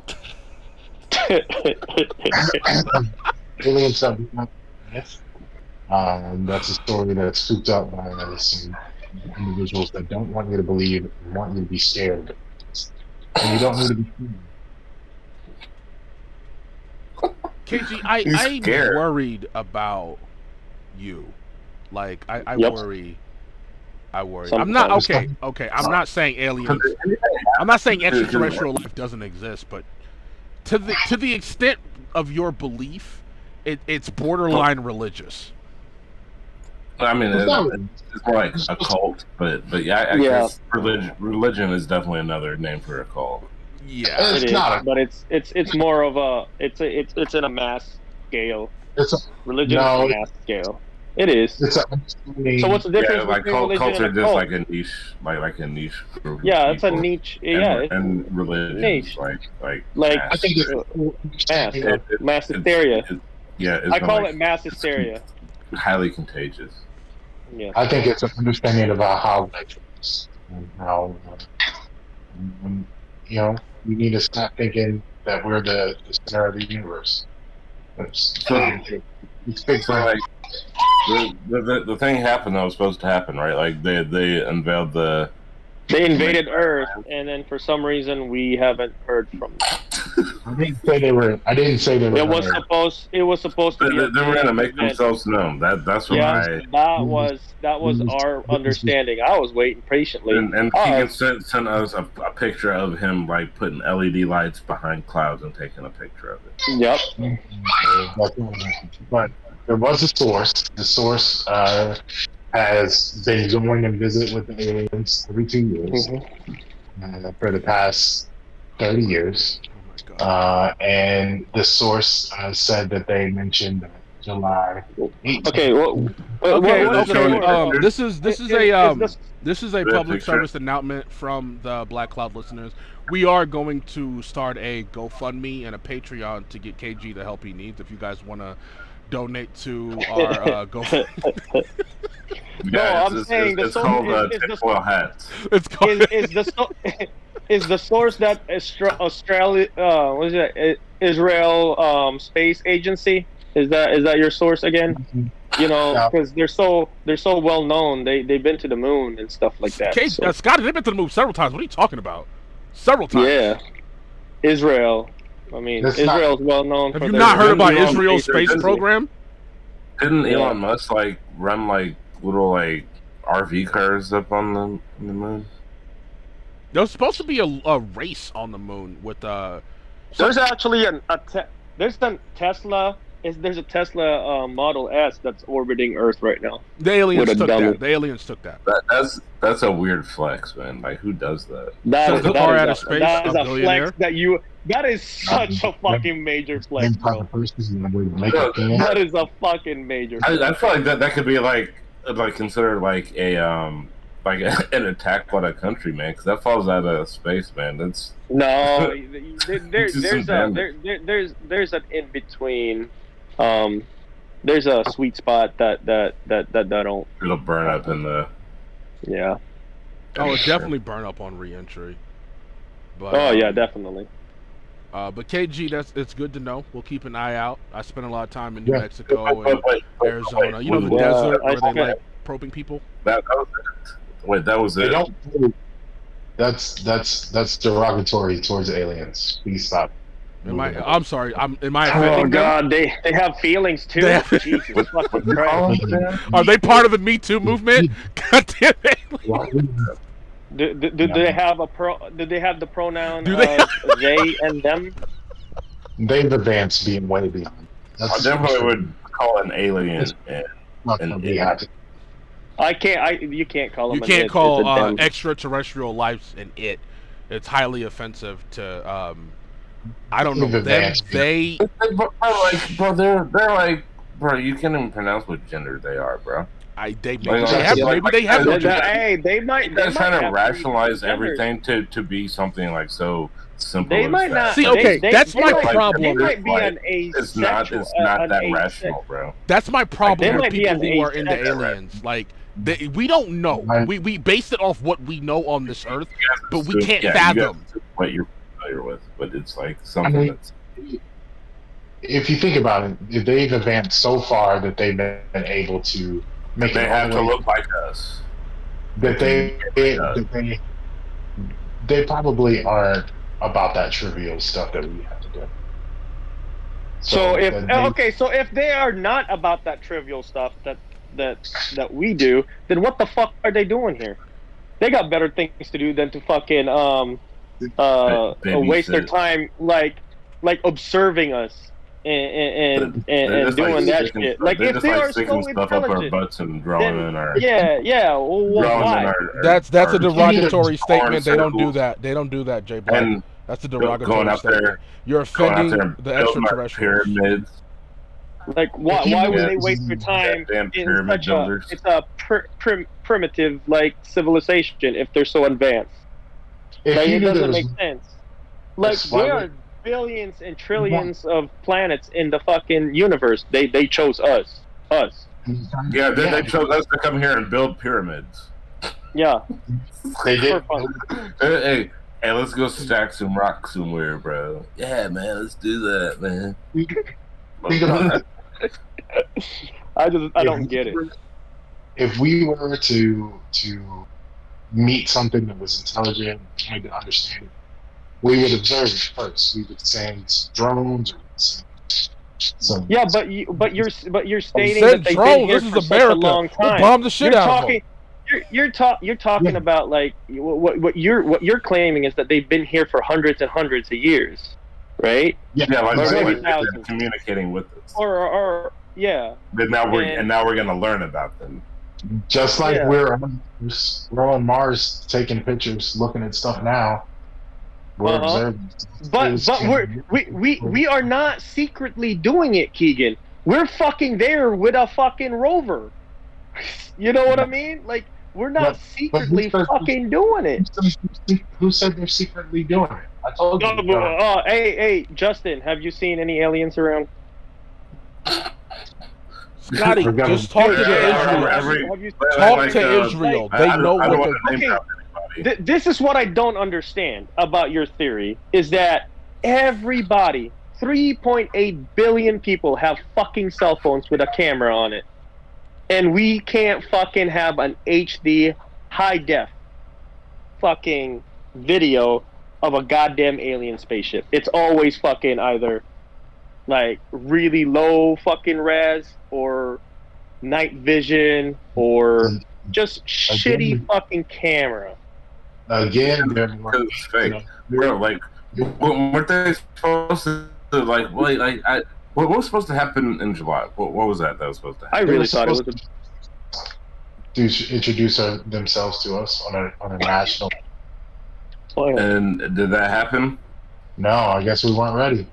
Really something. Yes. Um, that's a story that's scooped up by uh, some individuals that don't want you to believe, want you to be scared. And you don't need to be scared. K G, I, I'm worried about you. Like, I, I yep. worry. I worry. Sometimes. I'm not, okay, okay. I'm not saying aliens. I'm not saying extraterrestrial life doesn't exist, but to the to the extent of your belief, it, it's borderline religious. I mean, it's, it's more like a cult, but but yeah, I, I yeah. guess religion, religion is definitely another name for a cult. Yeah, it's it is, not. A, but it's it's it's more of a it's a, it's it's in a mass scale. It's a, religion no, is a mass scale. It is. It's a, so what's the difference? Yeah, like cult, cults are just cult. like a niche, like like a niche group. Yeah, it's a niche. Yeah, and, and religion niche. like like like mass, I think it's mass it, it, mass hysteria. It, it, yeah, I call like, it mass hysteria. Highly contagious. Yeah. I think it's an understanding about how and how um, you know we need to stop thinking that we're the, the center of the universe. It's, so, um, it's big so like the, the the thing happened that was supposed to happen, right? Like they they unveiled the they invaded like, Earth, and then for some reason we haven't heard from them. I didn't say they were. I didn't say they were. It was Earth. supposed. It was supposed to. They, be they were going to make themselves known. That that's what yeah, I. That was that was our understanding. I was waiting patiently. And, and oh. he sent sent us a, a picture of him like putting L E D lights behind clouds and taking a picture of it. Yep. But there was a source. The source uh, has been going and visit with the aliens every two years mm-hmm. uh, for the past thirty years. Uh, and the source uh, said that they mentioned July. Okay, well, okay, okay. Um, this is this is a um, this is a public service announcement from the Black Cloud listeners. We are going to start a GoFundMe and a Patreon to get K G the help he needs. If you guys want to donate to our uh, GoFundMe. No, I'm saying the source is the source. It's called is the source. Is the source that Australia, uh, what is it? Israel um, Space Agency? Is that is that your source again? Mm-hmm. You know, because yeah. they're so they're so well known. They they've been to the moon and stuff like that. K- so. uh, Scotty, they've been to the moon several times. What are you talking about? Several times. Yeah, Israel. I mean, That's Israel's not, well known. Have for you their not heard about Israel's space Disney. program? Didn't yeah. Elon Musk like run like little like R V cars up on the, on the moon? There's supposed to be a, a race on the moon with uh. There's actually an a te- there's a Tesla is there's a Tesla uh, Model S that's orbiting Earth right now. The aliens took dummy. that. The aliens took that. that. That's that's a weird flex, man. Like who does that? That so is, that car is out a, of space. That is a, a flex that you. That is such a fucking major flex, bro. That is a fucking major. Flex. I, I feel like that that could be like like considered like a um. Like an attack on a country, man, because that falls out of space, man. That's no. There, there, there's a there, there, there's there's an in between. Um, there's a sweet spot that that that that, that don't. It'll burn up in the Yeah. Oh, it definitely burn up on re-entry. But, oh yeah, definitely. Uh, but K G, that's it's good to know. We'll keep an eye out. I spent a lot of time in New yeah. Mexico and Arizona. You know the yeah, desert where they like probing people. That, that was it. Wait, that was it. Don't, that's that's that's derogatory towards aliens. Please stop. Am I, I'm sorry. I'm. Am I offending? Oh God, them? they they have feelings too. Jesus, what, what, what, are they part of the Me Too movement? God damn it. Do, do, do no. they have a pro? Do they have the pronoun they, uh, they and them? They've advanced being way beyond. That's I definitely would call an alien. An, an it. I can't. I you can't call them. You can't it. call uh, extraterrestrial lives an it. It's highly offensive to. Um, I don't They've know. Them, they. Bro, like, bro, they're they're like, bro. You can't even pronounce what gender they are, bro. I, they maybe they have, maybe they have no gender. Hey, they might. They're trying to rationalize everything to, to be something like so simple. They might not. See, okay, that's my problem. They might be an asexual. It's not. It's not that rational, bro. That's my problem with people who are into aliens. Like, they, we don't know. We we base it off what we know on this earth, but we can't fathom what you're familiar with. But it's like something that's. If you think about it, they've advanced so far that they've been able to. Make they have to look like us. That they they, that they they probably aren't about that trivial stuff that we have to do. So, so if they, okay, so if they are not about that trivial stuff that that that we do, then what the fuck are they doing here? They got better things to do than to fucking um uh waste their time like like observing us. And, and, and, and doing like that shit. Like if they like are sticking so stuff up our butts and drawing then, in our yeah yeah. Well, why? Our, our, that's that's our, a derogatory statement. They don't do that. They don't do that, Jay Black. And that's a derogatory statement. There, you're offending the extraterrestrials. Pyramids. Like why? Why would they waste their time in such a, it's a pr- prim- primitive like civilization if they're so advanced? If like it doesn't make sense. Like we are. Billions and trillions of planets in the fucking universe. They they chose us. Us. Yeah, they, they chose us to come here and build pyramids. Yeah. They did. Hey, hey, hey, let's go stack some rocks somewhere, bro. Yeah, man, let's do that, man. I just I don't get it. If we were to to meet something that was intelligent, trying to understand it, we would observe it first. We would send drones. Or some, yeah, but you, but you're, but you're stating that they've been here for such a long time. Bomb the shit out of them. You're you're, ta- you're talking yeah. about like what what you're what you're claiming is that they've been here for hundreds and hundreds of years, right? Yeah, yeah like, so like they're communicating with us. Or, or, or yeah. But now we're and, and now we're gonna learn about them. Just like yeah. we're on, we're on Mars taking pictures, looking at stuff now. We're uh-huh. But but we're, we we we are not secretly doing it, Keegan. We're fucking there with a fucking rover. You know what I mean? Like we're not but, secretly but fucking doing it. Who said they're secretly doing it? I told no, you. But, uh, hey hey, Justin, have you seen any aliens around? Scotty, just talk to Israel. Talk to Israel. They know what they're doing. Th- this is what I don't understand about your theory, is that everybody, three point eight billion people have fucking cell phones with a camera on it. And we can't fucking have an H D, high-def fucking video of a goddamn alien spaceship. It's always fucking either, like, really low fucking res, or night vision, or just shitty fucking camera. Again, it's fake. You know, bro, like, what, what they supposed to do? Like, like, like I, what, what was supposed to happen in July? What, what was that that was supposed to happen? I really thought it was to, to introduce our, themselves to us on a on a national. And did that happen? No, I guess we weren't ready.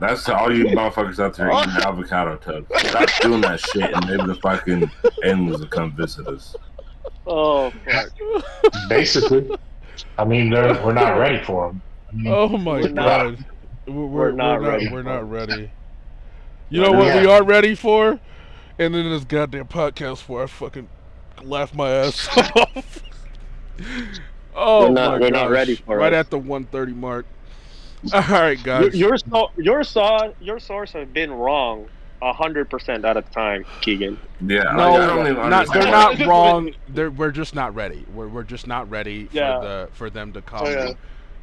That's to all you motherfuckers out there eating avocado toast. Stop doing that shit, and maybe the fucking animals will come visit us. Oh, fuck. Basically. I mean, we're not ready for them. I mean, oh, my we're God. Not, we're, we're, we're, not we're, not, we're not ready. You know what we are ready for? and then this goddamn podcast where I fucking laugh my ass off. Oh, we're not, my we're gosh. Not ready for right us. At the one thirty mark. All right, guys. Your your, your, your, your source have been wrong a hundred percent out of the time, Keegan. Yeah, no, I don't even not, they're not wrong. They're, we're just not ready. We're we're just not ready yeah. for the for them to come. Oh, yeah.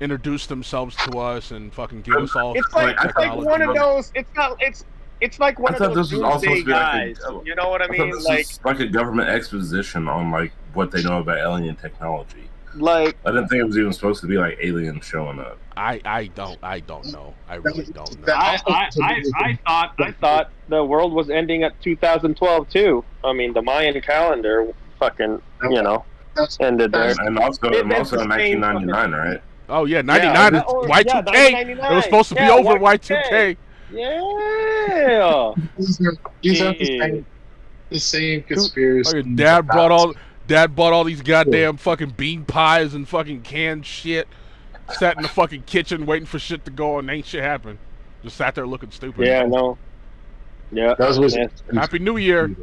Introduce themselves to us and fucking give us all. It's like it's like one of those. It's not. It's it's like one of those doomsday guys. Like a, you know what I, I mean? This like like a government exposition on like what they know about alien technology. Like I didn't think it was even supposed to be like aliens showing up. I, I don't I don't know. I really don't know. I, I, I, I thought I thought the world was ending at two thousand twelve too. I mean the Mayan calendar fucking you know ended there. And also and also in nineteen ninety-nine, right? Oh yeah, ninety-nine yeah, is Y two K. Yeah, it was supposed to be yeah, over Y two K. Yeah. These are, these are the, same, the same conspiracy. Dude, like dad brought all dad bought all these goddamn fucking bean pies and fucking canned shit. Sat in the fucking kitchen waiting for shit to go and ain't shit happened. Just sat there looking stupid. Yeah, no. Yeah. That was Happy New Year.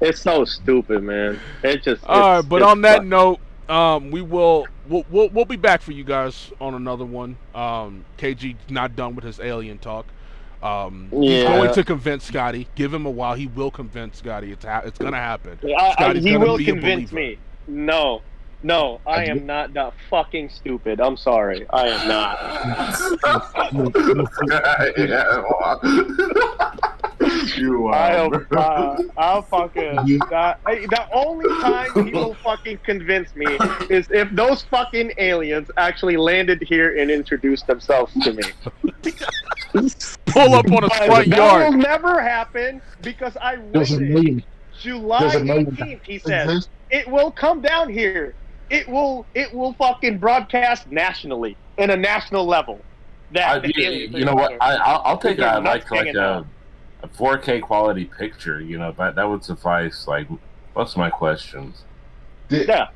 It's so stupid, man. It just all right, but on that fun. note. Um, we will we'll, we'll we'll be back for you guys on another one. Um, K G not done with his alien talk. Um, yeah. He's going to convince Scotty. Give him a while. He will convince Scotty. It's ha- it's gonna happen. I, I, he will convince me. No, no, I am not that fucking stupid. I'm sorry, I am not. You I'll, uh, I'll fucking. Uh, I, the only time he will fucking convince me is if those fucking aliens actually landed here and introduced themselves to me. Pull up on a front yard. That will never happen because I waited. July eighteenth, he says it will come down here. It will. It will fucking broadcast nationally in a national level. That I, you, you know what? I, I'll, I'll take that. Like like uh. A four K quality picture, you know, that that would suffice. Like, what's my questions? They, yeah,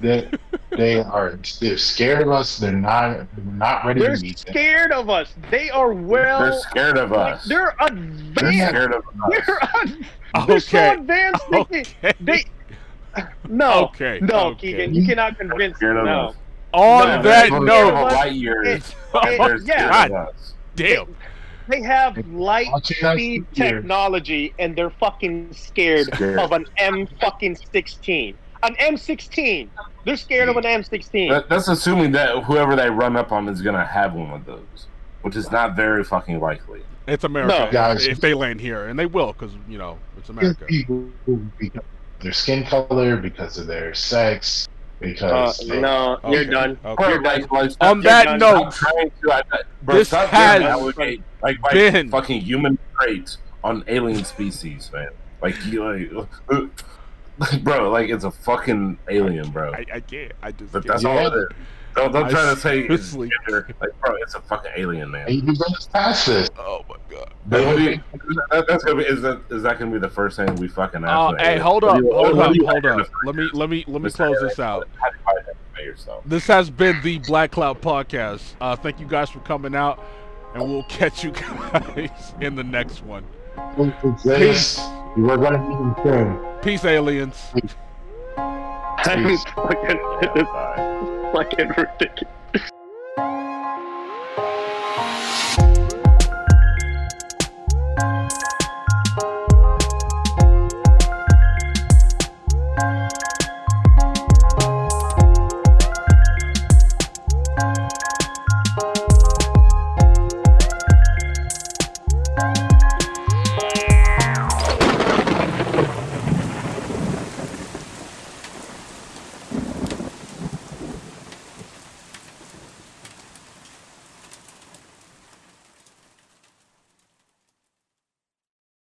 they, they are they're scared of us. They're not they're not ready they're to meet. They're scared them. of us. They are well. They're scared of us. They're advanced. They're scared of us. They're, un- okay. they're so advanced. Okay. They, they no, okay. no, okay. Keegan, you cannot convince them. No. On no, that note, light years. Yeah, God damn. They have light speed technology, and they're fucking scared, scared. of an M fucking sixteen. An M sixteen. They're scared of an M sixteen. That, that's assuming that whoever they run up on is gonna have one of those, which is not very fucking likely. It's America. No, guys, if they land here, and they will, because you know it's America. Their skin color, because of their sex, because uh, they, no, okay. you're done. Okay. You're done. On you're that done. note, I'm trying to, I, bro, this has. Like, like Ben. Fucking human traits on alien species, man. Like, you, like, bro, like it's a fucking alien, bro. I, I can't. I just. But that's all it is. Don't, don't try to say it's like, bro, it's a fucking alien, man. Oh my god. That, that, that's gonna be. Is that is that gonna be the first thing we fucking ask? Oh, hey, hold up, hold up, hold up. Let me let me let me close this out. This has been the Black Cloud Podcast. Uh, thank you guys for coming out. And we'll catch you guys in the next one. Peace. You are gonna be soon. Peace, aliens. Peace. Peace. Fucking, fucking ridiculous.